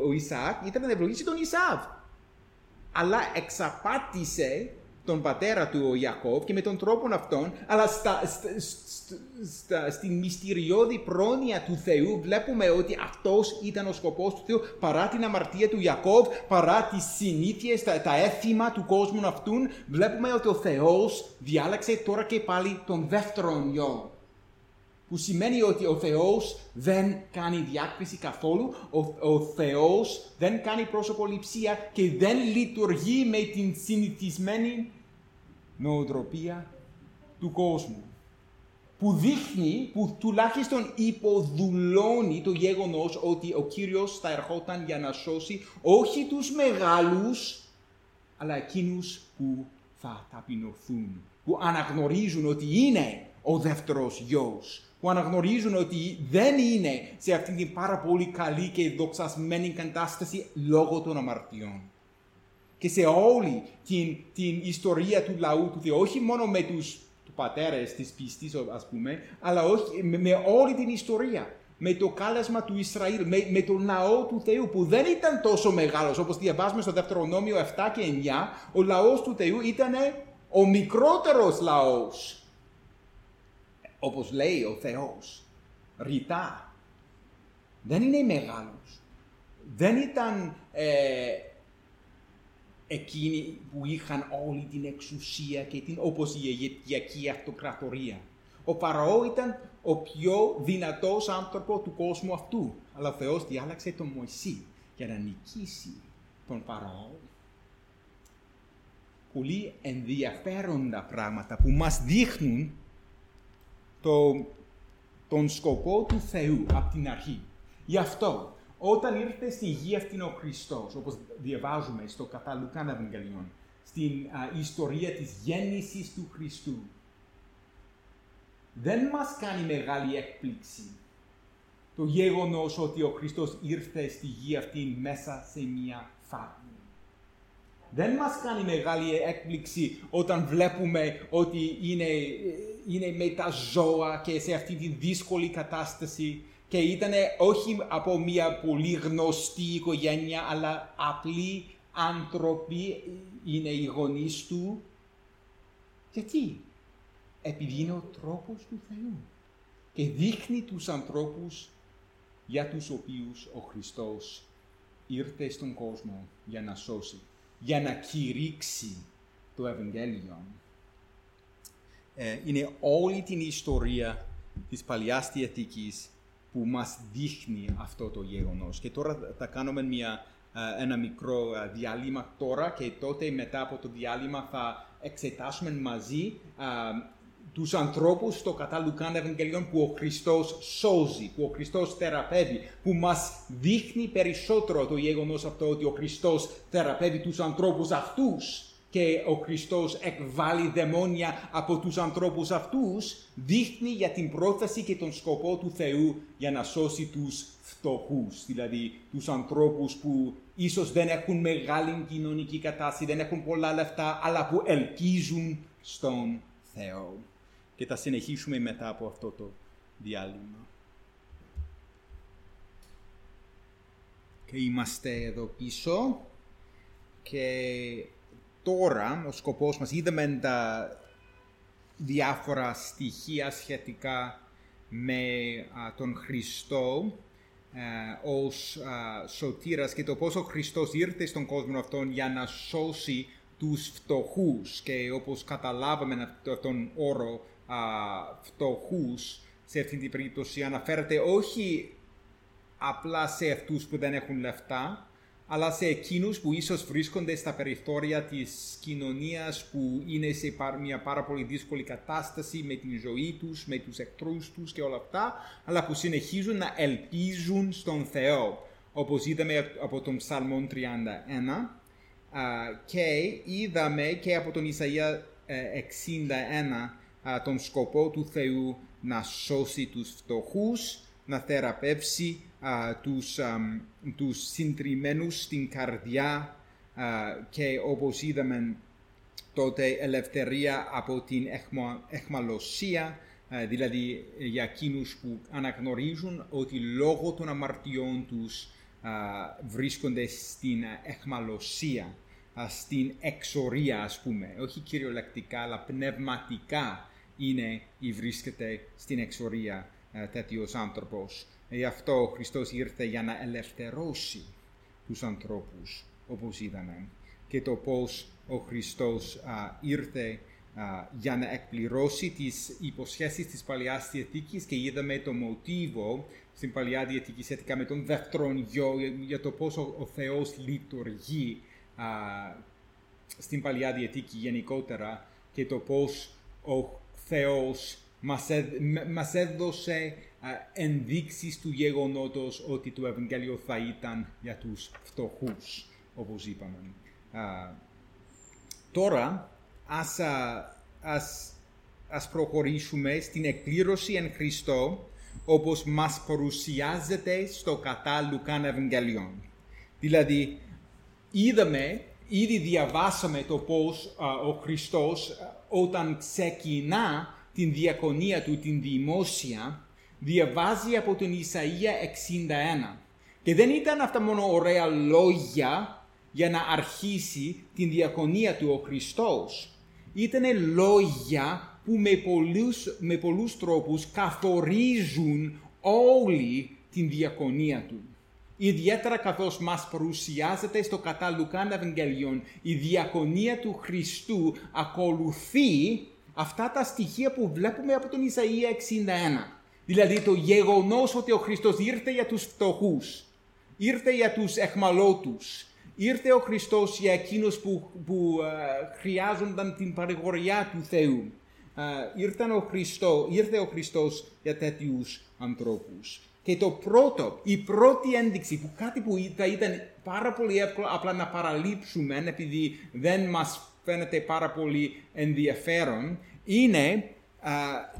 ο Ισαάκ, ήθελε να ευλογήσει τον Ισαάβ. Αλλά εξαπάτησε τον πατέρα του, ο Ιακώβ, και με τον τρόπο αυτόν, αλλά στα, στα, στα, στα, στην μυστηριώδη πρόνοια του Θεού βλέπουμε ότι αυτός ήταν ο σκοπός του Θεού, παρά την αμαρτία του Ιακώβ, παρά τις συνήθειες, τα, τα έθιμα του κόσμου αυτούν, βλέπουμε ότι ο Θεός διάλεξε τώρα και πάλι τον δεύτερον γιο. Που σημαίνει ότι ο Θεός δεν κάνει διάκριση καθόλου, ο, ο Θεός δεν κάνει προσωποληψία και δεν λειτουργεί με την συνηθισμένη νοοτροπία του κόσμου. Που δείχνει, που τουλάχιστον υποδουλώνει το γεγονός ότι ο Κύριος θα ερχόταν για να σώσει όχι τους μεγάλους, αλλά εκείνους που θα ταπεινωθούν, που αναγνωρίζουν ότι είναι ο δεύτερος γιος, που αναγνωρίζουν ότι δεν είναι σε αυτήν την πάρα πολύ καλή και δοξασμένη κατάσταση λόγω των αμαρτιών. Και σε όλη την, την ιστορία του λαού του Θεού, όχι μόνο με τους, τους πατέρες της πίστης, ας πούμε, αλλά όχι, με, με όλη την ιστορία, με το κάλεσμα του Ισραήλ, με, με τον λαό του Θεού, που δεν ήταν τόσο μεγάλος, όπως διαβάζουμε στο Δευτερονόμιο επτά και εννιά, ο λαός του Θεού ήταν ο μικρότερος λαός. Όπως λέει ο Θεός, ρητά, δεν είναι μεγάλος. Δεν ήταν ε, εκείνοι που είχαν όλη την εξουσία και την, όπως η Αιγυπτιακή Αυτοκρατορία. Ο Παραώ ήταν ο πιο δυνατός άνθρωπος του κόσμου αυτού. Αλλά ο Θεός διάλεξε τον Μωυσή για να νικήσει τον Παραώ. Πολύ ενδιαφέροντα πράγματα που μας δείχνουν Το, τον σκοπό του Θεού από την αρχή. Γι' αυτό, όταν ήρθε στη γη αυτήν ο Χριστός, όπως διαβάζουμε στο κατά Λουκάν Ευαγγελίων, στην α, ιστορία της γέννησης του Χριστού, δεν μας κάνει μεγάλη έκπληξη το γεγονός ότι ο Χριστός ήρθε στη γη αυτήν μέσα σε μία φάρμα. Δεν μας κάνει μεγάλη έκπληξη όταν βλέπουμε ότι είναι, είναι με τα ζώα και σε αυτή τη δύσκολη κατάσταση και ήταν όχι από μια πολύ γνωστή οικογένεια, αλλά απλοί άνθρωποι είναι οι γονείς του. Γιατί? Επειδή είναι ο τρόπος του Θεού και δείχνει τους ανθρώπους για τους οποίους ο Χριστός ήρθε στον κόσμο για να σώσει, για να κηρύξει το Ευαγγέλιο. Είναι όλη την ιστορία της Παλιάς Διαθήκης που μας δείχνει αυτό το γεγονός. Και τώρα θα κάνουμε μια, ένα μικρό διάλειμμα τώρα και τότε μετά από το διάλειμμα θα εξετάσουμε μαζί α, τους ανθρώπους στο κατά Λουκάν Ευαγγελίων που ο Χριστός σώζει, που ο Χριστός θεραπεύει, που μας δείχνει περισσότερο το γεγονός αυτό ότι ο Χριστός θεραπεύει τους ανθρώπους αυτούς και ο Χριστός εκβάλλει δαιμόνια από τους ανθρώπους αυτούς, δείχνει για την πρόθεση και τον σκοπό του Θεού για να σώσει τους φτωχούς, δηλαδή τους ανθρώπους που ίσως δεν έχουν μεγάλη κοινωνική κατάσταση, δεν έχουν πολλά λεφτά, αλλά που ελκύζουν στον Θεό. Και θα συνεχίσουμε μετά από αυτό το διάλειμμα. Και είμαστε εδώ πίσω και τώρα ο σκοπός μας, είδαμε τα διάφορα στοιχεία σχετικά με α, τον Χριστό α, ως α, σωτήρας και το πώς ο Χριστός ήρθε στον κόσμο αυτόν για να σώσει τους φτωχούς, και όπως καταλάβαμε τον όρο α, φτωχούς σε αυτή την περίπτωση αναφέρεται όχι απλά σε αυτούς που δεν έχουν λεφτά, αλλά σε εκείνους που ίσως βρίσκονται στα περιθώρια της κοινωνίας, που είναι σε μια πάρα πολύ δύσκολη κατάσταση με την ζωή τους, με τους εχθρούς τους και όλα αυτά, αλλά που συνεχίζουν να ελπίζουν στον Θεό, όπως είδαμε από τον Ψαλμό τριάντα ένα, και είδαμε και από τον Ισαΐα εξήντα ένα τον σκοπό του Θεού να σώσει τους φτωχούς, να θεραπεύσει α, τους, α, τους συντριμμένους στην καρδιά α, και όπως είδαμε τότε ελευθερία από την αιχμα, αιχμαλωσία, α, δηλαδή για εκείνους που αναγνωρίζουν ότι λόγω των αμαρτιών τους α, βρίσκονται στην αιχμαλωσία, α, στην εξορία ας πούμε, όχι κυριολεκτικά αλλά πνευματικά είναι ή βρίσκεται στην εξορία τέτοιος άνθρωπος. Γι' αυτό ο Χριστός ήρθε για να ελευθερώσει τους ανθρώπους, όπως είδαμε, και το πώς ο Χριστός α, ήρθε α, για να εκπληρώσει τις υποσχέσεις της Παλιάς Διαθήκης, και είδαμε το μοτίβο στην Παλιά Διαθήκη σχετικά με τον δεύτερον γιο, για το πώς ο, ο Θεός λειτουργεί α, στην Παλιά Διαθήκη γενικότερα, και το πώς ο Θεός μας έδωσε ενδείξεις του γεγονότος ότι το Ευαγγέλιο θα ήταν για τους φτωχούς, όπως είπαμε. Τώρα, ας, ας, ας προχωρήσουμε στην εκπλήρωση εν Χριστώ, όπως μας παρουσιάζεται στο κατά Λουκάν Ευαγγελιών. Δηλαδή, είδαμε, ήδη διαβάσαμε το πώς ο Χριστός, όταν ξεκινά την διακονία του, την δημόσια, διαβάζει από τον Ισαΐα εξήντα ένα. Και δεν ήταν αυτά μόνο ωραία λόγια για να αρχίσει την διακονία του ο Χριστός. Ήτανε λόγια που με πολλούς, με πολλούς τρόπους καθορίζουν όλη την διακονία του. Ιδιαίτερα καθώς μας παρουσιάζεται στο κατά Λουκάν Ευαγγελίων, η διακονία του Χριστού ακολουθεί αυτά τα στοιχεία που βλέπουμε από τον Ισαΐα εξήντα ένα. Δηλαδή το γεγονός ότι ο Χριστός ήρθε για τους φτωχούς, ήρθε για τους αιχμαλώτους, ήρθε ο Χριστός για εκείνους που, που α, χρειάζονταν την παρηγοριά του Θεού. Α, ήρθαν ο Χριστό, ήρθε ο Χριστός για τέτοιους ανθρώπους. Και το πρώτο, η πρώτη ένδειξη, που κάτι που ήταν, ήταν πάρα πολύ εύκολο απλά να παραλείψουμε, επειδή δεν μας φαίνεται πάρα πολύ ενδιαφέρον, είναι α,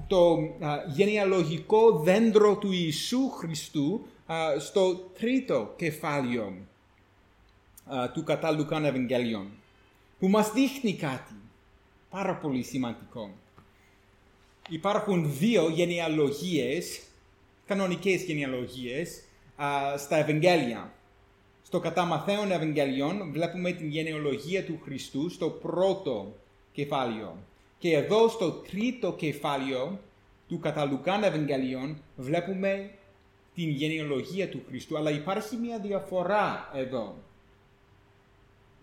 το α, γενεαλογικό δέντρο του Ιησού Χριστού α, στο τρίτο κεφάλαιο α, του κατά Λουκάν Ευαγγελίων, που μας δείχνει κάτι πάρα πολύ σημαντικό. Υπάρχουν δύο γενεαλογίες, κανονικές γενεαλογίες, α, στα Ευαγγέλια. Στο κατά Ματθαίον Ευαγγελιών βλέπουμε την γενεαλογία του Χριστού στο πρώτο κεφάλαιο. Και εδώ στο τρίτο κεφάλαιο του κατά Λουκάν Ευαγγελιών βλέπουμε την γενεαλογία του Χριστού. Αλλά υπάρχει μια διαφορά εδώ.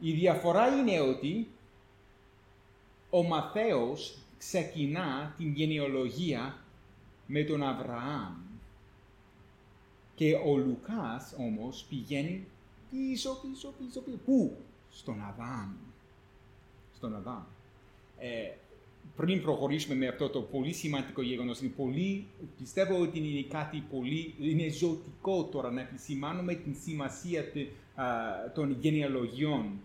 Η διαφορά είναι ότι ο Ματθαίος ξεκινά την γενεαλογία με τον Αβραάμ. Και ο Λουκάς όμως πηγαίνει Πίσω, πίσω, πίσω, πίσω. Πού? Στον Αδάμ. Στον Αδάμ. Ε, πριν προχωρήσουμε με αυτό το πολύ σημαντικό γεγονός, είναι πολύ, πιστεύω ότι είναι κάτι πολύ, είναι ζωτικό τώρα να επισημάνουμε την σημασία τε, α, των γενεαλογιών.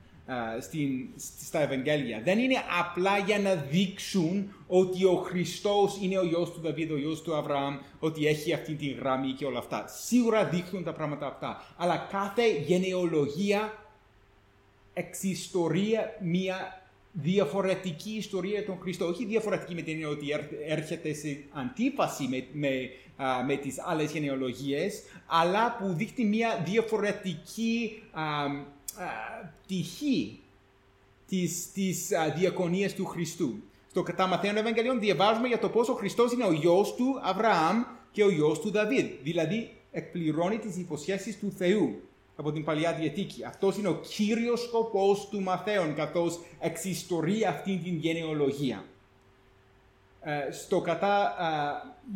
στην, στα Ευαγγέλια. Δεν είναι απλά για να δείξουν ότι ο Χριστός είναι ο γιος του Δαβίδ, ο γιος του Αβραάμ, ότι έχει αυτή τη γραμμή και όλα αυτά. Σίγουρα δείχνουν τα πράγματα αυτά. Αλλά κάθε γενεολογία εξιστορία μια διαφορετική ιστορία των Χριστών. Όχι διαφορετική με την έννοια ότι έρχεται σε αντίφαση με, με, α, με τις άλλες γενεολογίες, αλλά που δείχνει μια διαφορετική α, πτυχή της, της α, διακονίας του Χριστού. Στο κατά Ματθαίον Ευαγγελίων διαβάζουμε για το πώς ο Χριστός είναι ο γιος του Αβραάμ και ο γιος του Δαβίδ. Δηλαδή εκπληρώνει τις υποσχέσεις του Θεού από την Παλιά Διαθήκη. Αυτός είναι ο κύριος σκοπός του Ματθαίον, καθώς εξιστορεί αυτήν την γενεολογία. Ε, στο κατά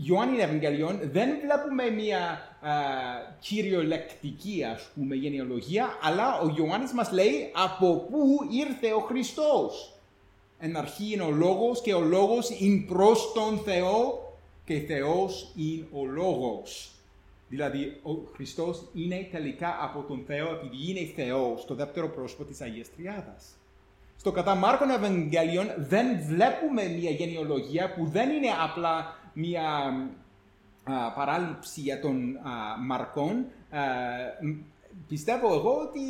Ιωάννη Ευαγγελίων δεν βλέπουμε μια ε, κυριολεκτική, ας πούμε, γενεολογία, αλλά ο Ιωάννης μας λέει από πού ήρθε ο Χριστός. Εν αρχή είναι ο Λόγος και ο Λόγος είναι προς τον Θεό και Θεός είναι ο Λόγος. Δηλαδή, ο Χριστός είναι τελικά από τον Θεό, επειδή είναι Θεός, το δεύτερο πρόσωπο της Αγίας Τριάδας. Στο κατά Μάρκων Ευαγγέλιον δεν βλέπουμε μια γενεολογία που δεν είναι απλά μια α, παράληψη για τον α, Μαρκών. Α, πιστεύω εγώ ότι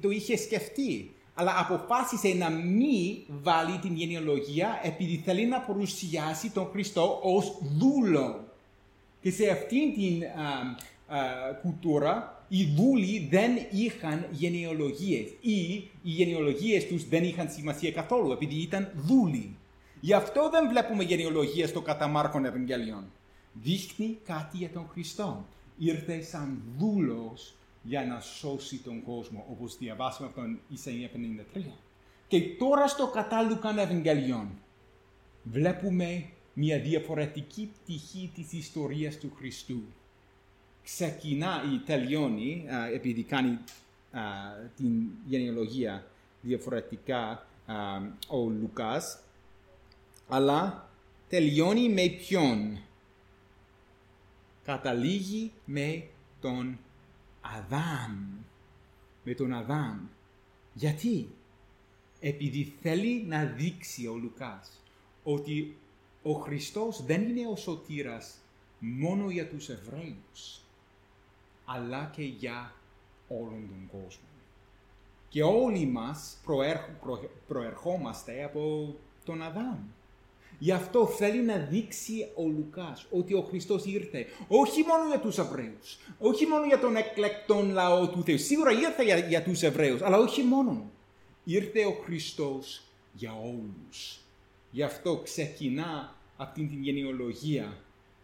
το είχε σκεφτεί, αλλά αποφάσισε να μην βάλει την γενεολογία επειδή θέλει να παρουσιάσει τον Χριστό ως δούλο. Και σε αυτήν την α, α, κουλτούρα οι δούλοι δεν είχαν γενεολογίες ή οι γενεολογίες τους δεν είχαν σημασία καθόλου επειδή ήταν δούλοι. Γι' αυτό δεν βλέπουμε γενεολογίες στο κατά Μάρκων Ευαγγέλιον. Δείχνει κάτι για τον Χριστό. Ήρθε σαν δούλος για να σώσει τον κόσμο, όπως διαβάσαμε από τον Ησαΐα πενήντα τρία. Και τώρα στο κατά Λουκάν Ευαγγέλιον βλέπουμε μια διαφορετική πτυχή της ιστορίας του Χριστού. Ξεκινάει, τελειώνει, επειδή κάνει α, την γενεολογία διαφορετικά α, ο Λουκάς, αλλά τελειώνει με ποιον? Καταλήγει με τον Αδάμ. Με τον Αδάμ. Γιατί? Επειδή θέλει να δείξει ο Λουκάς ότι ο Χριστός δεν είναι ο σωτήρας μόνο για τους Εβραίους, αλλά και για όλον τον κόσμο. Και όλοι μας προερχ, προ, προερχόμαστε από τον Αδάμ. Γι' αυτό θέλει να δείξει ο Λουκάς ότι ο Χριστός ήρθε όχι μόνο για τους Εβραίους, όχι μόνο για τον εκλεκτόν λαό του Θεού. Σίγουρα ήρθε για, για τους Εβραίους, αλλά όχι μόνο. Ήρθε ο Χριστός για όλους. Γι' αυτό ξεκινά αυτήν την γενεολογία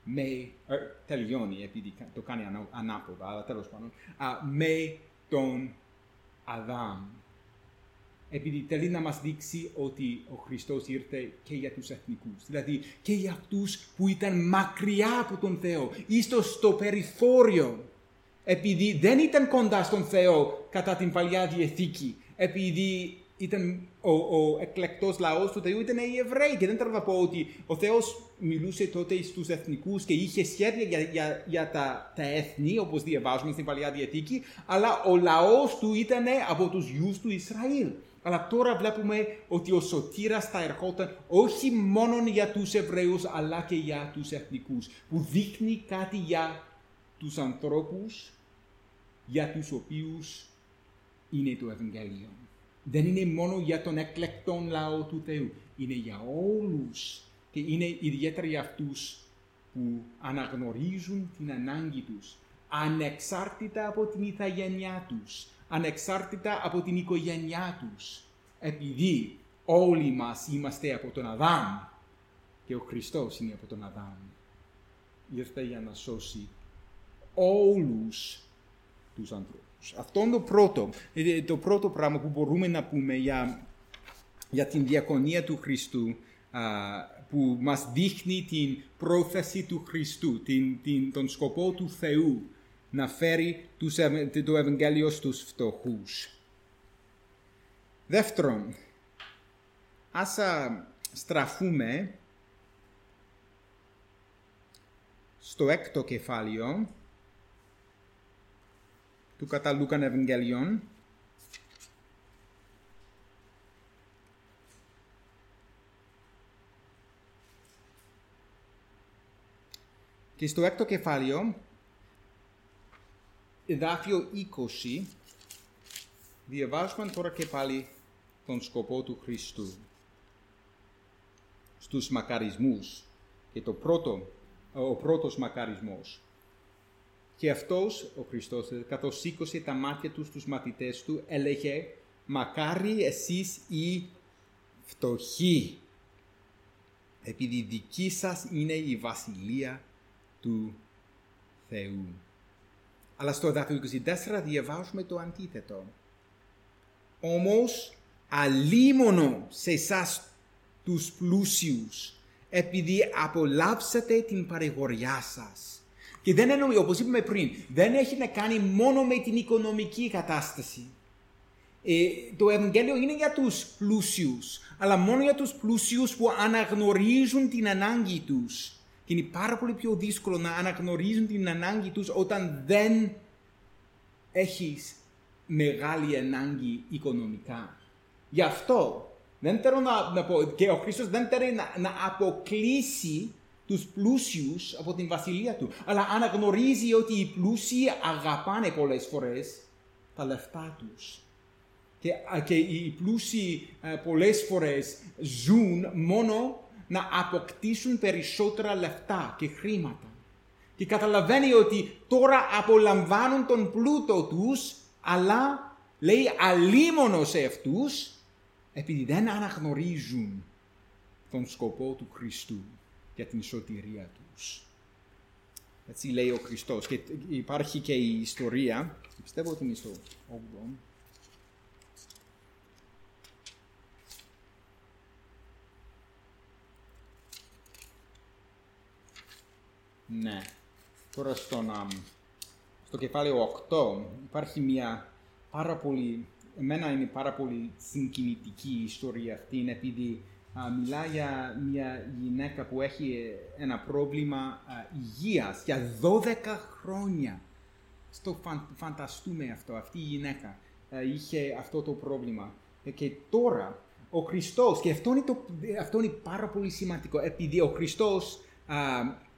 με, ε, τελειώνει επειδή το κάνει ανά, ανάποδα, αλλά τέλος πάντων, α, με τον Αδάμ. Επειδή θέλει να μας δείξει ότι ο Χριστός ήρθε και για τους εθνικούς, δηλαδή και για αυτούς που ήταν μακριά από τον Θεό, ίσως στο περιθώριο, επειδή δεν ήταν κοντά στον Θεό κατά την Παλιά Διαθήκη, επειδή ήταν ο, ο εκλεκτός λαός του Θεού ήταν οι Εβραίοι και δεν θέλω να πω ότι ο Θεός μιλούσε τότε στους εθνικούς και είχε σχέδια για, για, για τα, τα έθνη, όπως διαβάζουμε στην Παλιά Διαθήκη, αλλά ο λαός του ήταν από τους γιους του Ισραήλ. Αλλά τώρα βλέπουμε ότι ο σωτήρας θα ερχόταν όχι μόνο για τους Εβραίους, αλλά και για τους εθνικούς, που δείχνει κάτι για τους ανθρώπους για τους οποίους είναι το Ευαγγέλιο. Δεν είναι μόνο για τον εκλεκτόν λαό του Θεού. Είναι για όλους και είναι ιδιαίτερα για αυτούς που αναγνωρίζουν την ανάγκη τους, ανεξάρτητα από την ηθαγένειά τους, ανεξάρτητα από την οικογένειά τους. Επειδή όλοι μας είμαστε από τον Αδάμ και ο Χριστός είναι από τον Αδάμ. Ήρθε για να σώσει όλους τους ανθρώπους. Αυτό είναι το πρώτο, το πρώτο πράγμα που μπορούμε να πούμε για, για την διακονία του Χριστού, α, που μας δείχνει την πρόθεση του Χριστού, την, την, τον σκοπό του Θεού να φέρει τους, το Ευαγγέλιο στους φτωχούς. Δεύτερον, ας α, στραφούμε στο έκτο κεφάλαιο του κατά Λούκαν Ευαγγελίων Και στο έκτο κεφάλαιο, εδάφιο είκοσι, διαβάζουμε τώρα και πάλι τον σκοπό του Χριστού στους μακαρισμούς. Και το πρώτο, ο πρώτος μακαρισμός. Και αυτός, ο Χριστός, καθώς σήκωσε τα μάτια του στους μαθητές του, έλεγε «Μακάρι εσείς οι φτωχοί, επειδή δική σας είναι η βασιλεία του Θεού». Αλλά στο εδάφιο είκοσι τέσσερα διαβάζουμε το αντίθετο. Όμως αλίμονο σε εσάς τους πλούσιους, επειδή απολαύσατε την παρηγοριά σας. Και δεν εννοεί, όπως είπαμε πριν, δεν έχει να κάνει μόνο με την οικονομική κατάσταση. Ε, το Ευαγγέλιο είναι για τους πλούσιους, αλλά μόνο για τους πλούσιους που αναγνωρίζουν την ανάγκη τους. Και είναι πάρα πολύ πιο δύσκολο να αναγνωρίζουν την ανάγκη τους όταν δεν έχεις μεγάλη ανάγκη οικονομικά. Γι' αυτό δεν θέλω να, να πω, και ο Χριστός δεν θέλει να, να αποκλείσει τους πλούσιους από την βασιλεία του. Αλλά αναγνωρίζει ότι οι πλούσιοι αγαπάνε πολλές φορές τα λεφτά τους. Και, και οι πλούσιοι πολλές φορές ζουν μόνο να αποκτήσουν περισσότερα λεφτά και χρήματα. Και καταλαβαίνει ότι τώρα απολαμβάνουν τον πλούτο τους, αλλά λέει αλίμονο σε αυτούς, επειδή δεν αναγνωρίζουν τον σκοπό του Χριστού για την σωτηρία τους. Έτσι λέει ο Χριστός. Και υπάρχει και η ιστορία, πιστεύω ότι είναι στο όγδοο, ναι, τώρα στον, στο κεφάλαιο οκτώ υπάρχει μια πάρα πολύ, εμένα είναι πάρα πολύ συγκινητική η ιστορία αυτή, επειδή α, μιλά για μια γυναίκα που έχει ένα πρόβλημα α, υγείας για δώδεκα χρόνια. Στο φαν, φανταστούμε αυτό, αυτή η γυναίκα α, είχε αυτό το πρόβλημα. Και τώρα ο Χριστός, και αυτό είναι, το, αυτό είναι πάρα πολύ σημαντικό, επειδή ο Χριστός α,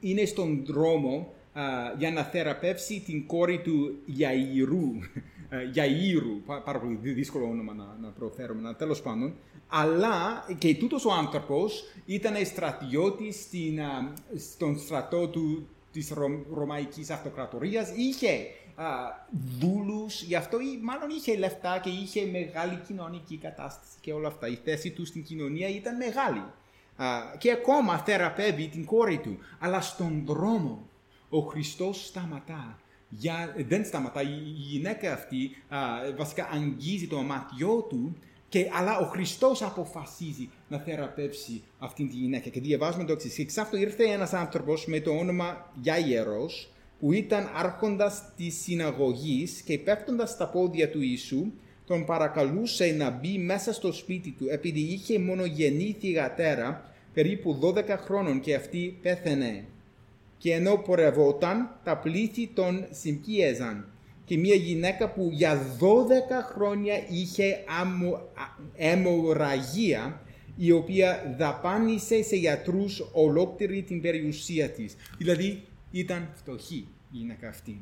είναι στον δρόμο α, για να θεραπεύσει την κόρη του Γιαΐρου. Γιαΐρου, πάρα πολύ δύσκολο όνομα να, να προφέρουμε, τέλος πάντων. Αλλά και τούτος ο άνθρωπος ήταν στρατιώτης στην, στον στρατό του, της Ρω, Ρωμαϊκής Αυτοκρατορίας. Είχε α, δούλους, γι' αυτό μάλλον είχε λεφτά και είχε μεγάλη κοινωνική κατάσταση και όλα αυτά. Η θέση του στην κοινωνία ήταν μεγάλη. Α, και ακόμα θεραπεύει την κόρη του. Αλλά στον δρόμο ο Χριστός σταματά. Για, δεν σταματά, η γυναίκα αυτή α, βασικά αγγίζει το ματιό του, και, αλλά ο Χριστός αποφασίζει να θεραπεύσει αυτήν τη γυναίκα. Και διαβάζουμε το εξής. Εξάφτου ήρθε ένας άνθρωπος με το όνομα Γιαΐρος, που ήταν άρχοντας της συναγωγής, και πέφτοντας στα πόδια του Ιησού, τον παρακαλούσε να μπει μέσα στο σπίτι του, επειδή είχε μονογενή θυγατέρα περίπου δώδεκα χρόνων και αυτή πέθαινε. Και ενώ πορευόταν, τα πλήθη τον συμπίεζαν. Και μια γυναίκα που για δώδεκα χρόνια είχε αιμορραγία, η οποία δαπάνησε σε γιατρούς ολόκληρη την περιουσία της. Δηλαδή ήταν φτωχή η γυναίκα αυτή,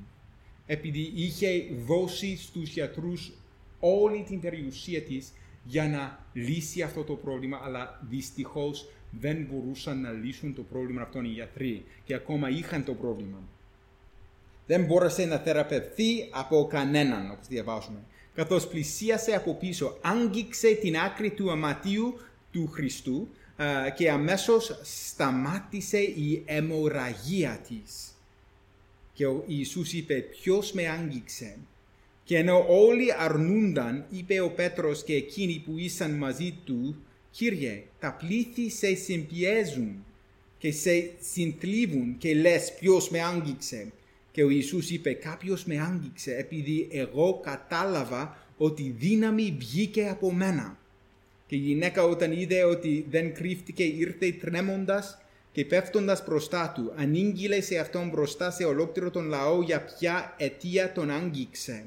επειδή είχε δώσει στους γιατρούς όλη την περιουσία της για να λύσει αυτό το πρόβλημα, αλλά δυστυχώς δεν μπορούσαν να λύσουν το πρόβλημα αυτών οι γιατροί, και ακόμα είχαν το πρόβλημα. Δεν μπόρεσε να θεραπευθεί από κανέναν, όπως διαβάζουμε. Καθώς πλησίασε από πίσω, άγγιξε την άκρη του αματίου του Χριστού και αμέσως σταμάτησε η αιμορραγία της. Και ο Ιησούς είπε «Ποιος με άγγιξε?» Και ενώ όλοι αρνούνταν, είπε ο Πέτρος και εκείνοι που ήσαν μαζί του, «Κύριε, τα πλήθη σε συμπιέζουν και σε συντρίβουν και λες ποιος με άγγιξε». Και ο Ιησούς είπε «Κάποιος με άγγιξε, επειδή εγώ κατάλαβα ότι δύναμη βγήκε από μένα». Και η γυναίκα όταν είδε ότι δεν κρύφτηκε, ήρθε τρέμοντας και πέφτοντας μπροστά του. Ανήγγειλε σε αυτόν μπροστά σε ολόκληρο τον λαό για ποια αιτία τον άγγιξε,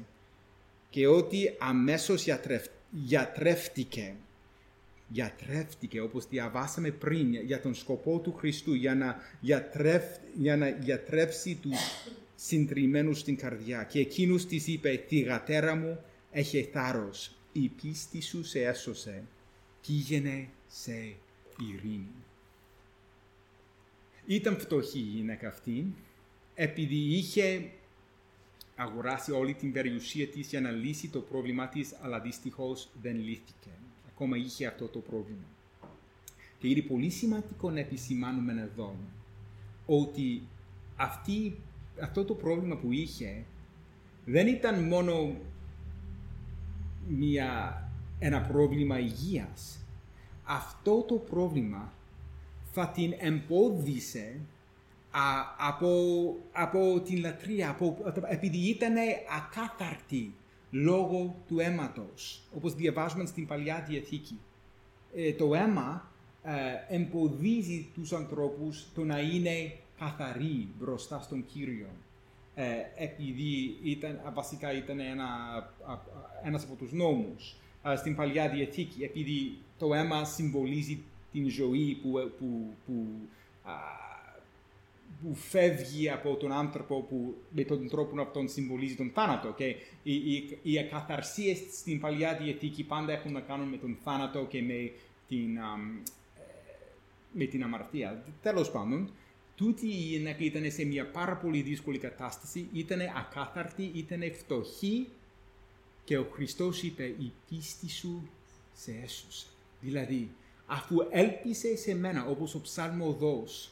και ότι αμέσως γιατρευ... γιατρεύτηκε. γιατρεύτηκε, όπως διαβάσαμε πριν, για τον σκοπό του Χριστού, για να, γιατρεύ, για να γιατρεύσει τους συντριμμένους στην καρδιά. Και εκείνος της είπε, θυγατέρα μου, έχε θάρρος, η πίστη σου σε έσωσε, πήγαινε σε ειρήνη. Ήταν φτωχή η γυναίκα αυτή, επειδή είχε αγοράσει όλη την περιουσία της για να λύσει το πρόβλημά της, αλλά δυστυχώς δεν λύθηκε. Ακόμα είχε αυτό το πρόβλημα. Και είναι πολύ σημαντικό να επισημάνουμε εδώ ότι αυτή, αυτό το πρόβλημα που είχε δεν ήταν μόνο μια, ένα πρόβλημα υγείας. Αυτό το πρόβλημα θα την εμπόδισε από, από την λατρεία, από, επειδή ήταν ακάθαρτη λόγω του αίματος, όπως διαβάζουμε στην Παλιά Διαθήκη. Ε, το αίμα ε, εμποδίζει τους ανθρώπους το να είναι καθαροί μπροστά στον Κύριο, ε, επειδή ήταν, βασικά ήταν ένα, ένας από τους νόμους ε, στην Παλιά Διαθήκη, επειδή το αίμα συμβολίζει την ζωή που, που, που, α, που φεύγει από τον άνθρωπο, που με τον τρόπο αυτόν συμβολίζει τον θάνατο. Και οι, οι, οι ακαθαρσίες στην Παλιά Διαθήκη πάντα έχουν να κάνουν με τον θάνατο και με την, α, με την αμαρτία. Τέλος πάντων, τούτη η γυναίκα ήταν σε μια πάρα πολύ δύσκολη κατάσταση, ήταν ακάθαρτη, ήταν φτωχή και ο Χριστός είπε «Η πίστη σου σε έσωσε». Δηλαδή, αφού έλπισε σε μένα, όπως ο ψαλμοδός,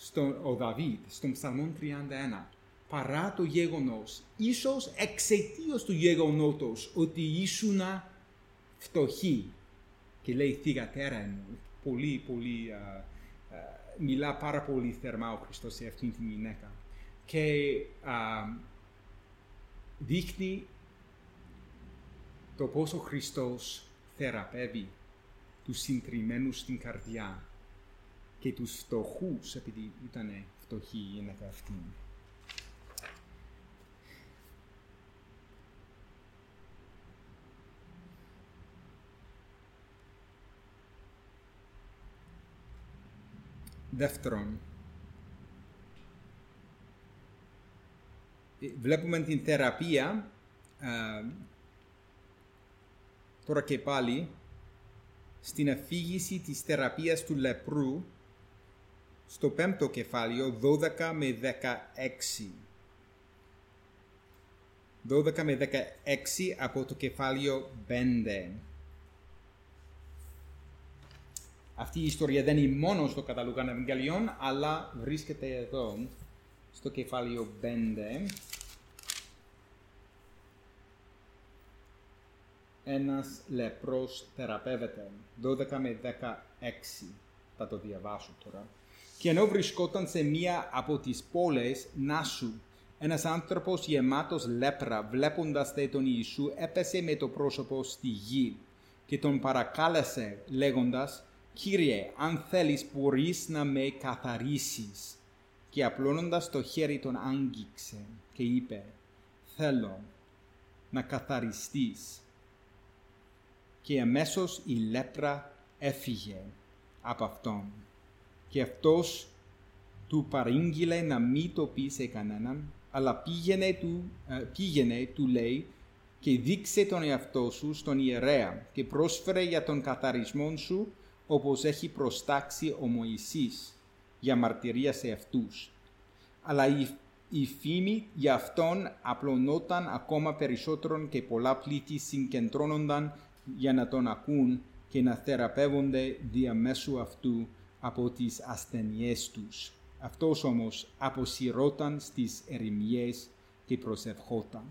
στον, ο Δαβίδ, στον Ψαλμό τριάντα ένα, παρά το γεγονός, ίσως εξαιτίας του γεγονότος ότι ήσουνα φτωχή. Και λέει, θυγατέρα μου, πολύ, πολύ, α, α, μιλά πάρα πολύ θερμά ο Χριστός σε αυτήν την γυναίκα. Και α, δείχνει το πώς ο Χριστός θεραπεύει τους συντριμμένους στην καρδιά και τους φτωχούς, επειδή ήταν φτωχοί η γυναίκα αυτή. Δεύτερον, βλέπουμε την θεραπεία, τώρα και πάλι, στην αφήγηση της θεραπείας του λεπρού, στο πέμπτο κεφάλαιο, δώδεκα με δεκαέξι. δώδεκα με δεκαέξι από το κεφάλαιο πέντε. Αυτή η ιστορία δεν είναι μόνο στο κατά Λουκάν Ευαγγελίων, αλλά βρίσκεται εδώ, στο κεφάλαιο πέντε. Ένας λεπρός θεραπεύεται. δώδεκα με δεκαέξι. Θα το διαβάσω τώρα. Και ενώ βρισκόταν σε μία από τις πόλεις Νάσου, ένας άνθρωπος γεμάτος λέπρα, βλέποντας δε τον Ιησού, έπεσε με το πρόσωπο στη γη και τον παρακάλεσε λέγοντας, «Κύριε, αν θέλεις μπορείς να με καθαρίσεις». Και απλώνοντας το χέρι τον άγγιξε και είπε, «Θέλω να καθαριστείς». Και αμέσως η λέπρα έφυγε από αυτόν. Και αυτός του παρήγγειλε να μην το πει σε κανέναν, αλλά πήγαινε του, πήγαινε, του λέει, και δείξε τον εαυτό σου στον ιερέα και πρόσφερε για τον καθαρισμό σου, όπως έχει προστάξει ο Μωυσής για μαρτυρία σε αυτούς. Αλλά η, η φήμη για αυτόν απλωνόταν ακόμα περισσότερον και πολλά πλήθη συγκεντρώνονταν για να τον ακούν και να θεραπεύονται διαμέσου αυτού από τις ασθενειές τους. Αυτός όμως αποσυρώταν στις ερημιές και προσευχόταν.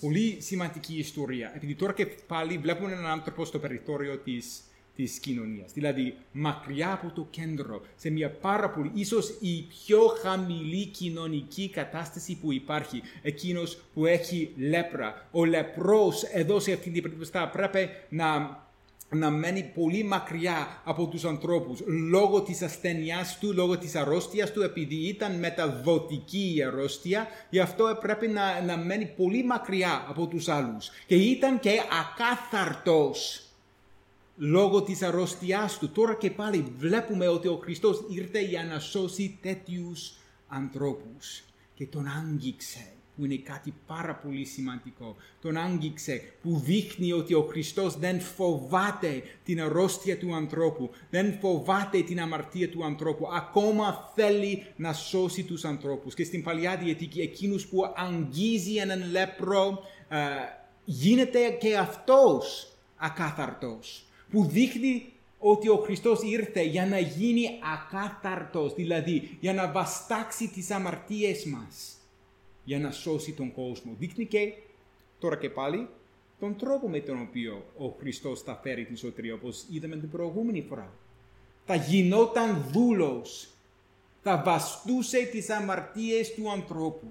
Πολύ σημαντική ιστορία, επειδή τώρα και πάλι βλέπουμε έναν άνθρωπο στο περιθώριο της, της κοινωνίας, δηλαδή μακριά από το κέντρο, σε μια πάρα πολύ, ίσως η πιο χαμηλή κοινωνική κατάσταση που υπάρχει, εκείνος που έχει λέπρα. Ο λεπρός εδώ σε αυτήν την περίπτωση θα πρέπει να... να μένει πολύ μακριά από τους ανθρώπους, λόγω της ασθενειάς του, λόγω της αρρώστιας του, επειδή ήταν μεταδοτική η αρρώστια, γι' αυτό πρέπει να, να μένει πολύ μακριά από τους άλλους. Και ήταν και ακάθαρτος. λόγω της αρρωστιάς του. Τώρα και πάλι βλέπουμε ότι ο Χριστός ήρθε για να σώσει τέτοιους ανθρώπους. Και τον άγγιξε, που είναι κάτι πάρα πολύ σημαντικό. Τον άγγιξε, που δείχνει ότι ο Χριστός δεν φοβάται την αρρώστια του ανθρώπου, δεν φοβάται την αμαρτία του ανθρώπου, ακόμα θέλει να σώσει τους ανθρώπους. Και στην Παλιά Διαθήκη, εκείνους που αγγίζει έναν λέπρο, ε, γίνεται και αυτός ακάθαρτος, που δείχνει ότι ο Χριστός ήρθε για να γίνει ακάθαρτος, δηλαδή για να βαστάξει τις αμαρτίες μας, για να σώσει τον κόσμο. Δείχνει και, τώρα και πάλι, τον τρόπο με τον οποίο ο Χριστός θα φέρει την σωτηρία, όπως είδαμε την προηγούμενη φορά. Θα γινόταν δούλος, θα βαστούσε τις αμαρτίες του ανθρώπου.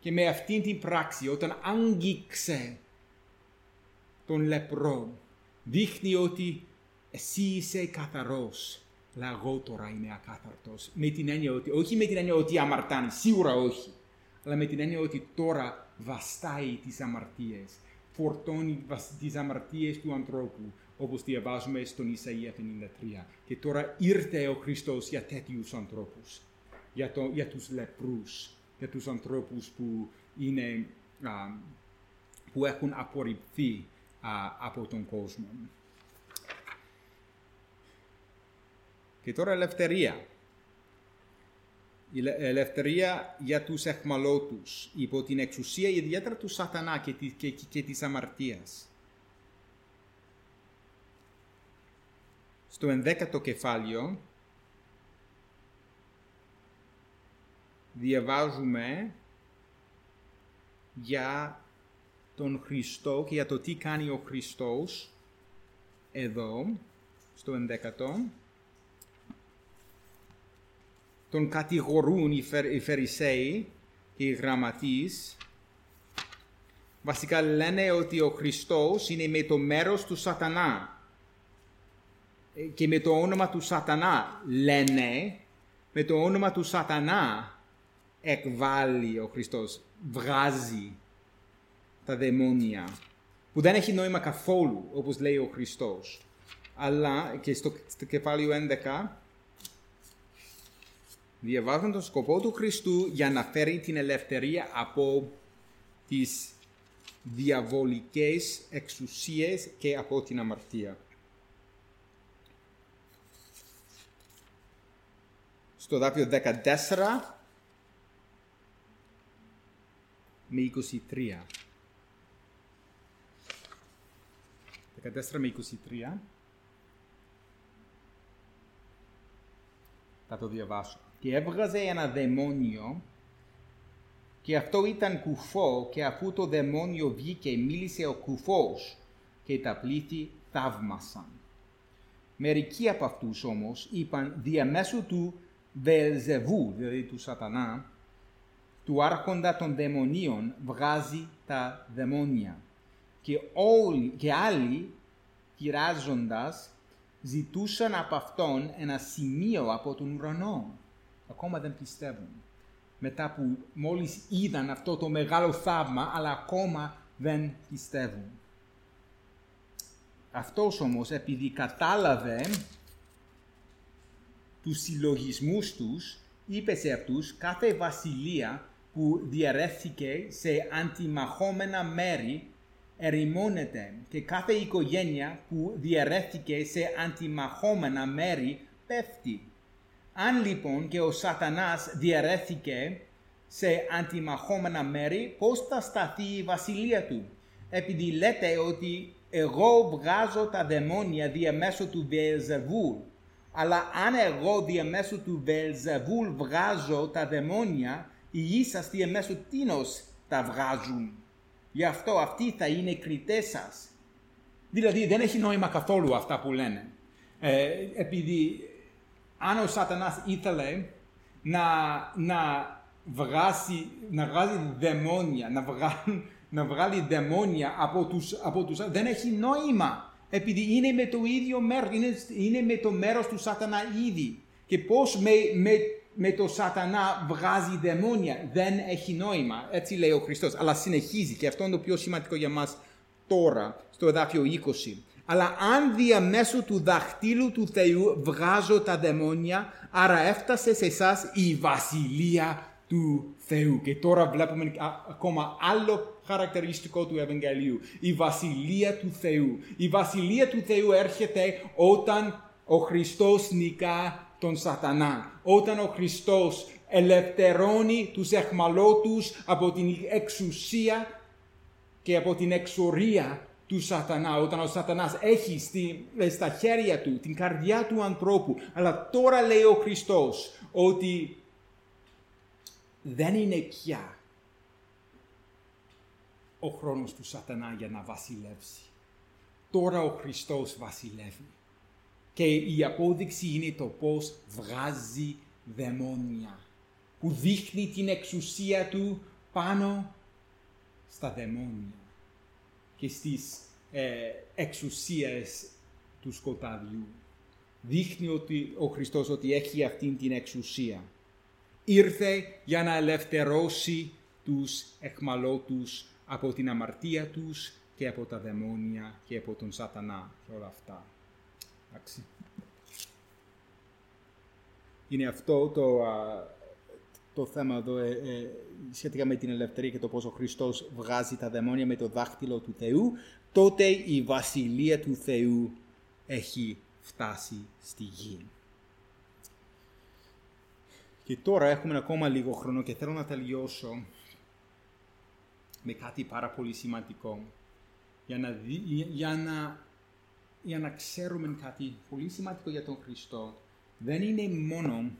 Και με αυτήν την πράξη, όταν άγγιξε τον λεπρό, δείχνει ότι εσύ είσαι καθαρός, αλλά εγώ τώρα είμαι ακάθαρτος. Με την έννοια ότι, όχι με την έννοια ότι αμαρτάνει, σίγουρα όχι, αλλά με την έννοια ότι τώρα βαστάει τις αμαρτίες, φορτώνει τις αμαρτίες του ανθρώπου, όπως διαβάζουμε στον Ισαΐα πενήντα τρία. Και τώρα ήρθε ο Χριστός για τέτοιους ανθρώπους, για, το, για τους λεπρούς, για τους ανθρώπους που, είναι, α, που έχουν απορριπθεί α, από τον κόσμο. Και τώρα ελευθερία. Η ελευθερία για τους αιχμαλώτους, υπό την εξουσία ιδιαίτερα του Σατανά και, τη, και, και της αμαρτίας. Στο ενδέκατο κεφάλαιο διαβάζουμε για τον Χριστό και για το τι κάνει ο Χριστός εδώ, στο ενδέκατο. Τον κατηγορούν οι Φαρισαίοι και οι γραμματείς. Βασικά λένε ότι ο Χριστός είναι με το μέρος του Σατανά. Και με το όνομα του Σατανά λένε, με το όνομα του Σατανά εκβάλλει ο Χριστός, βγάζει τα δαιμόνια. Που δεν έχει νόημα καθόλου, όπως λέει ο Χριστός. Αλλά και στο, στο κεφάλαιο έντεκα, διαβάζουν τον σκοπό του Χριστού για να φέρει την ελευθερία από τις διαβολικές εξουσίες και από την αμαρτία. Στο δάφιο δεκατέσσερα με είκοσι τρία. δεκατέσσερα με είκοσι τρία. Θα το διαβάσω. Και έβγαζε ένα δαιμόνιο, και αυτό ήταν κουφό, και αφού το δαιμόνιο βγήκε, μίλησε ο κουφός, και τα πλήθη θαύμασαν. Μερικοί από αυτούς όμως είπαν, διαμέσου του Βεελζεβούλ, δηλαδή του Σατανά, του άρχοντα των δαιμονίων, βγάζει τα δαιμόνια. Και, όλοι, και άλλοι, κυράζοντας, ζητούσαν από αυτόν ένα σημείο από τον ουρανό. Ακόμα δεν πιστεύουν. Μετά που μόλις είδαν αυτό το μεγάλο θαύμα, αλλά ακόμα δεν πιστεύουν. Αυτός όμως, επειδή κατάλαβε τους συλλογισμούς τους, είπε σε αυτούς, κάθε βασιλεία που διαρρεύθηκε σε αντιμαχόμενα μέρη ερημώνεται, και κάθε οικογένεια που διαρρεύθηκε σε αντιμαχόμενα μέρη πέφτει. Αν λοιπόν και ο Σατανάς διαιρέθηκε σε αντιμαχόμενα μέρη, πώς θα σταθεί η βασιλεία του? Επειδή λέτε ότι εγώ βγάζω τα δαιμόνια διαμέσου του Βεελζεβούλ, αλλά αν εγώ διαμέσου του Βεελζεβούλ βγάζω τα δαιμόνια, οι γη σας διαμέσου τίνος τα βγάζουν. Γι' αυτό αυτοί θα είναι κριτές σας. Δηλαδή δεν έχει νόημα καθόλου αυτά που λένε. Ε, επειδή... Αν ο Σατανάς ήθελε να, να, βγάσει, να βγάλει δαιμόνια, να, βγά, να βγάλει δαιμόνια από τους, από τους, δεν έχει νόημα, επειδή είναι με το ίδιο μέρος, είναι, είναι με το μέρος του Σατανά ήδη. Και πώς με, με, με το Σατανά βγάζει δαιμόνια, δεν έχει νόημα. Έτσι λέει ο Χριστός, αλλά συνεχίζει, και αυτό είναι το πιο σημαντικό για μας τώρα, στο εδάφιο είκοσι. Αλλά αν διαμέσου του δαχτύλου του Θεού βγάζω τα δαιμόνια, άρα έφτασε σε εσάς η βασιλεία του Θεού. Και τώρα βλέπουμε ακόμα άλλο χαρακτηριστικό του Ευαγγελίου. Η βασιλεία του Θεού. Η βασιλεία του Θεού έρχεται όταν ο Χριστός νικά τον Σατανά. Όταν ο Χριστός ελευθερώνει τους αιχμαλώτους από την εξουσία και από την εξορία του Σατανά, όταν ο Σατανάς έχει στη, στα χέρια του την καρδιά του ανθρώπου. Αλλά τώρα λέει ο Χριστός ότι δεν είναι πια ο χρόνος του Σατανά για να βασιλεύσει. Τώρα ο Χριστός βασιλεύει. Και η απόδειξη είναι το πώς βγάζει δαιμόνια, που δείχνει την εξουσία του πάνω στα δαιμόνια και στις ε, εξουσίες του σκοτάδιου. Δείχνει ότι ο Χριστός ότι έχει αυτήν την εξουσία. Ήρθε για να ελευθερώσει τους αιχμαλώτους από την αμαρτία τους και από τα δαιμόνια και από τον Σατανά και όλα αυτά. Εντάξει. Είναι αυτό το, α, το θέμα εδώ ε, ε, σχετικά με την ελευθερία και το πώς ο Χριστός βγάζει τα δαιμόνια με το δάχτυλο του Θεού. Τότε η βασιλεία του Θεού έχει φτάσει στη γη. Και τώρα έχουμε ακόμα λίγο χρόνο και θέλω να τελειώσω με κάτι πάρα πολύ σημαντικό για να, δι, για να, για να ξέρουμε κάτι πολύ σημαντικό για τον Χριστό. Δεν είναι μόνο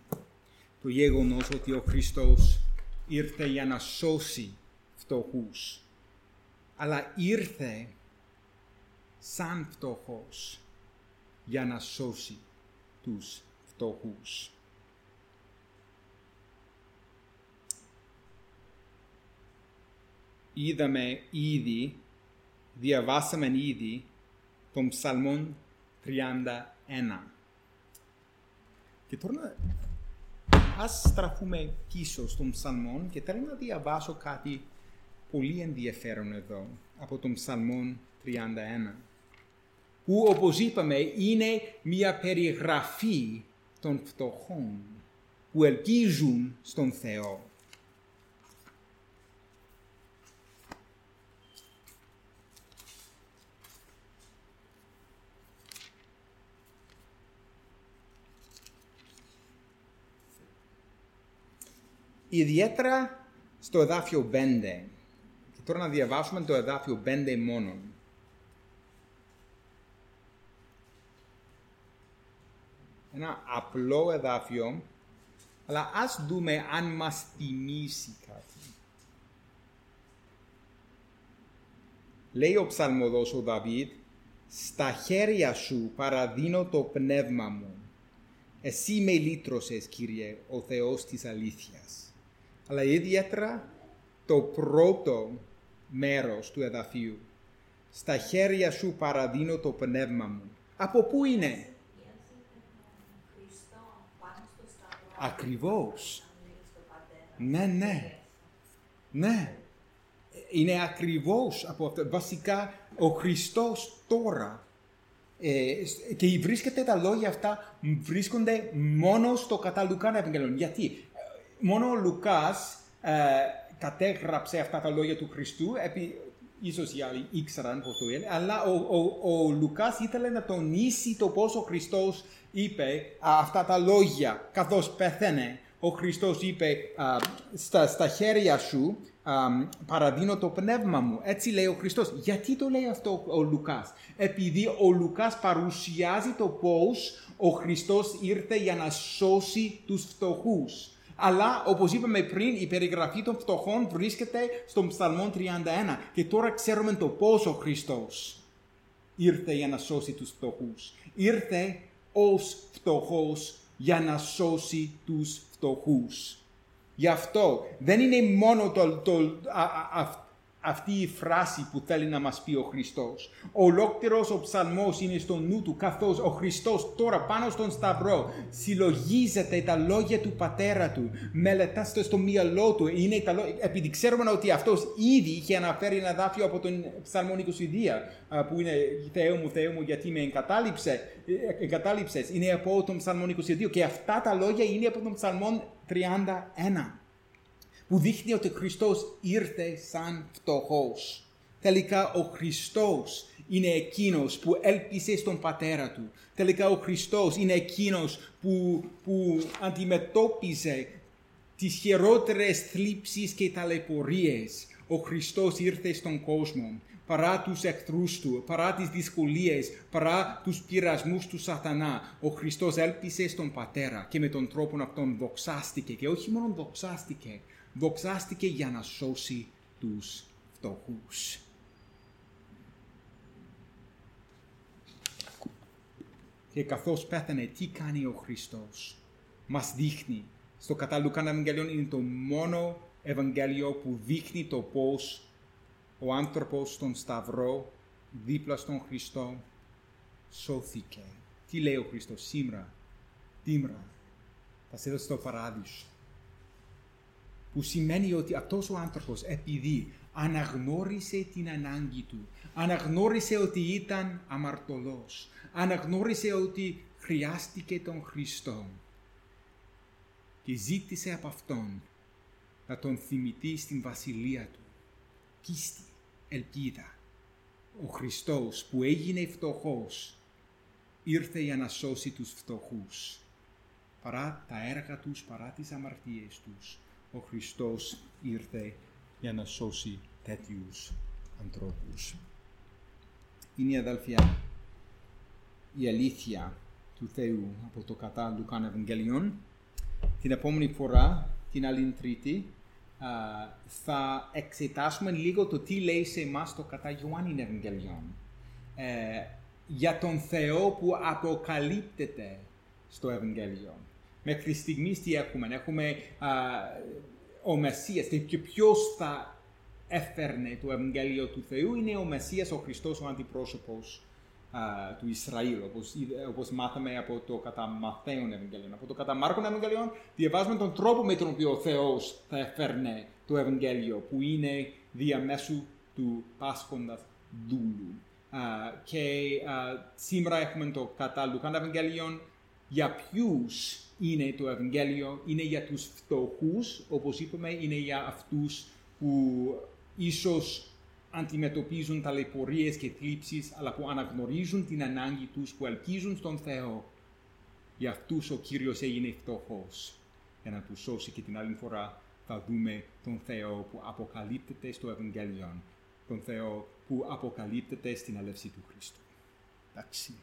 το γεγονός ότι ο Χριστός ήρθε για να σώσει φτωχούς, αλλά ήρθε σαν φτωχός για να σώσει τους φτωχούς. Είδαμε ήδη, διαβάσαμε ήδη τον Ψαλμόν τριάντα ένα. Και τώρα ας στραφούμε πίσω στον Ψαλμόν και θέλω να διαβάσω κάτι πολύ ενδιαφέρον εδώ από τον Ψαλμόν τριάντα ένα, που όπως είπαμε είναι μια περιγραφή των φτωχών που ελκύζουν στον Θεό. Ιδιαίτερα στο εδάφιο πέντε. Και τώρα να διαβάσουμε το εδάφιο πέντε μόνο. Ένα απλό εδάφιο, αλλά ας δούμε αν μας θυμίσει κάτι. Λέει ο ψαλμοδός ο Δαβίδ, «Στα χέρια σου παραδίνω το πνεύμα μου. Εσύ με λύτρωσες, Κύριε, ο Θεός της αλήθειας». Αλλά ιδιαίτερα το πρώτο μέρος του εδαφίου. Στα χέρια σου παραδίνω το πνεύμα μου. Από πού είναι? Ακριβώς. Ναι, ναι. Ναι. Είναι ακριβώς από αυτό. Βασικά ο Χριστός τώρα. Ε, και βρίσκεται τα λόγια αυτά, βρίσκονται μόνο στο κατά Λουκάν Ευαγγελίων. Γιατί? Μόνο ο Λουκάς ε, κατέγραψε αυτά τα λόγια του Χριστού, επί, ίσως οι άλλοι ήξεραν πώς το έλεγε, αλλά ο, ο, ο Λουκάς ήθελε να τονίσει το πώς ο Χριστός είπε αυτά τα λόγια. Καθώς πέθανε, ο Χριστός είπε α, στα, στα χέρια σου α, παραδίνω το πνεύμα μου. Έτσι λέει ο Χριστός. Γιατί το λέει αυτό ο Λουκάς? Επειδή ο Λουκάς παρουσιάζει το πώς ο Χριστός ήρθε για να σώσει τους φτωχούς. Αλλά, όπως είπαμε πριν, η περιγραφή των φτωχών βρίσκεται στον Ψαλμό τριάντα ένα. Και τώρα ξέρουμε το πώς ο Χριστός ήρθε για να σώσει τους φτωχούς. Ήρθε ως φτωχός για να σώσει τους φτωχούς. Γι' αυτό δεν είναι μόνο το, το, α, α, α, αυτή η φράση που θέλει να μας πει ο Χριστός. Ολόκληρος ο ψαλμός είναι στο νου του, καθώς ο Χριστός τώρα πάνω στον Σταυρό συλλογίζεται τα λόγια του Πατέρα του, μελετάστε στο μυαλό του, είναι τα λόγια, επειδή ξέρουμε ότι αυτός ήδη είχε αναφέρει ένα δάφιο από τον Ψαλμό είκοσι δύο, που είναι «Θεέ μου, Θεέ μου, γιατί με εγκατάλειψες», είναι από τον Ψαλμό είκοσι δύο, και αυτά τα λόγια είναι από τον Ψαλμό τριάντα ένα. Που δείχνει ότι ο Χριστός ήρθε σαν φτωχός. Τελικά ο Χριστός είναι εκείνος που έλπισε στον Πατέρα του. Τελικά ο Χριστός είναι εκείνος που, που αντιμετώπιζε τις χειρότερες θλίψεις και ταλαιπωρίες. Ο Χριστός ήρθε στον κόσμο, παρά τους εχθρούς του, παρά τις δυσκολίες, παρά τους πειρασμούς του Σατανά. Ο Χριστός έλπισε στον Πατέρα και με τον τρόπο αυτόν δοξάστηκε. Και όχι μόνο δοξάστηκε, δοξάστηκε για να σώσει τους φτωχούς. Και καθώς πέθανε, τι κάνει ο Χριστός? Μας δείχνει. Στο κατά Λουκάν Ευαγγέλιο είναι το μόνο Ευαγγέλιο που δείχνει το πώς ο άνθρωπος στον Σταυρό, δίπλα στον Χριστό, σώθηκε. Τι λέει ο Χριστός? Σήμερα, τίμρα, θα σε δώσω στο παράδεισο. Που σημαίνει ότι αυτός ο άνθρωπος, επειδή αναγνώρισε την ανάγκη του, αναγνώρισε ότι ήταν αμαρτωλός, αναγνώρισε ότι χρειάστηκε τον Χριστό και ζήτησε από αυτόν να τον θυμηθεί στην βασιλεία του. Πίστη, ελπίδα. Ο Χριστός που έγινε φτωχός ήρθε για να σώσει τους φτωχούς. Παρά τα έργα τους, παρά τις αμαρτίες τους, ο Χριστός ήρθε για να σώσει τέτοιους ανθρώπους. Είναι, αδελφιά, η αλήθεια του Θεού από το κατά Λουκάν Ευαγγέλιον. Την επόμενη φορά, την άλλη Τρίτη, Uh, θα εξετάσουμε λίγο το τι λέει σε εμάς το κατά Ιωάννη Ευαγγελιών. Uh, για τον Θεό που αποκαλύπτεται στο Ευαγγέλιο. Μέχρι στιγμής τι έχουμε? Έχουμε uh, ο Μεσσίας, και ποιος θα έφερνε το Ευαγγέλιο του Θεού? Είναι ο Μεσσίας, ο Χριστός, ο αντιπρόσωπος Uh, του Ισραήλ, όπως, όπως μάθαμε από το κατά Ματθαίον Ευαγγέλιο. Από το κατά Μάρκον Ευαγγέλιο διαβάζουμε τον τρόπο με τον οποίο ο Θεός θα έφερνε το Ευαγγέλιο, που είναι διαμέσου του πάσχοντας δούλου. Uh, και uh, σήμερα έχουμε το κατά Λουκάν Ευαγγέλιο. Για ποιους είναι το Ευαγγέλιο? Είναι για τους φτωχούς, όπως είπαμε, είναι για αυτούς που ίσως αντιμετωπίζουν ταλαιπωρίες και θλίψεις, αλλά που αναγνωρίζουν την ανάγκη τους, που ελπίζουν στον Θεό. Για αυτούς ο Κύριος έγινε φτωχός, για να τους σώσει. Και την άλλη φορά θα δούμε τον Θεό που αποκαλύπτεται στο Ευαγγέλιο, τον Θεό που αποκαλύπτεται στην έλευση του Χριστού. Εντάξει.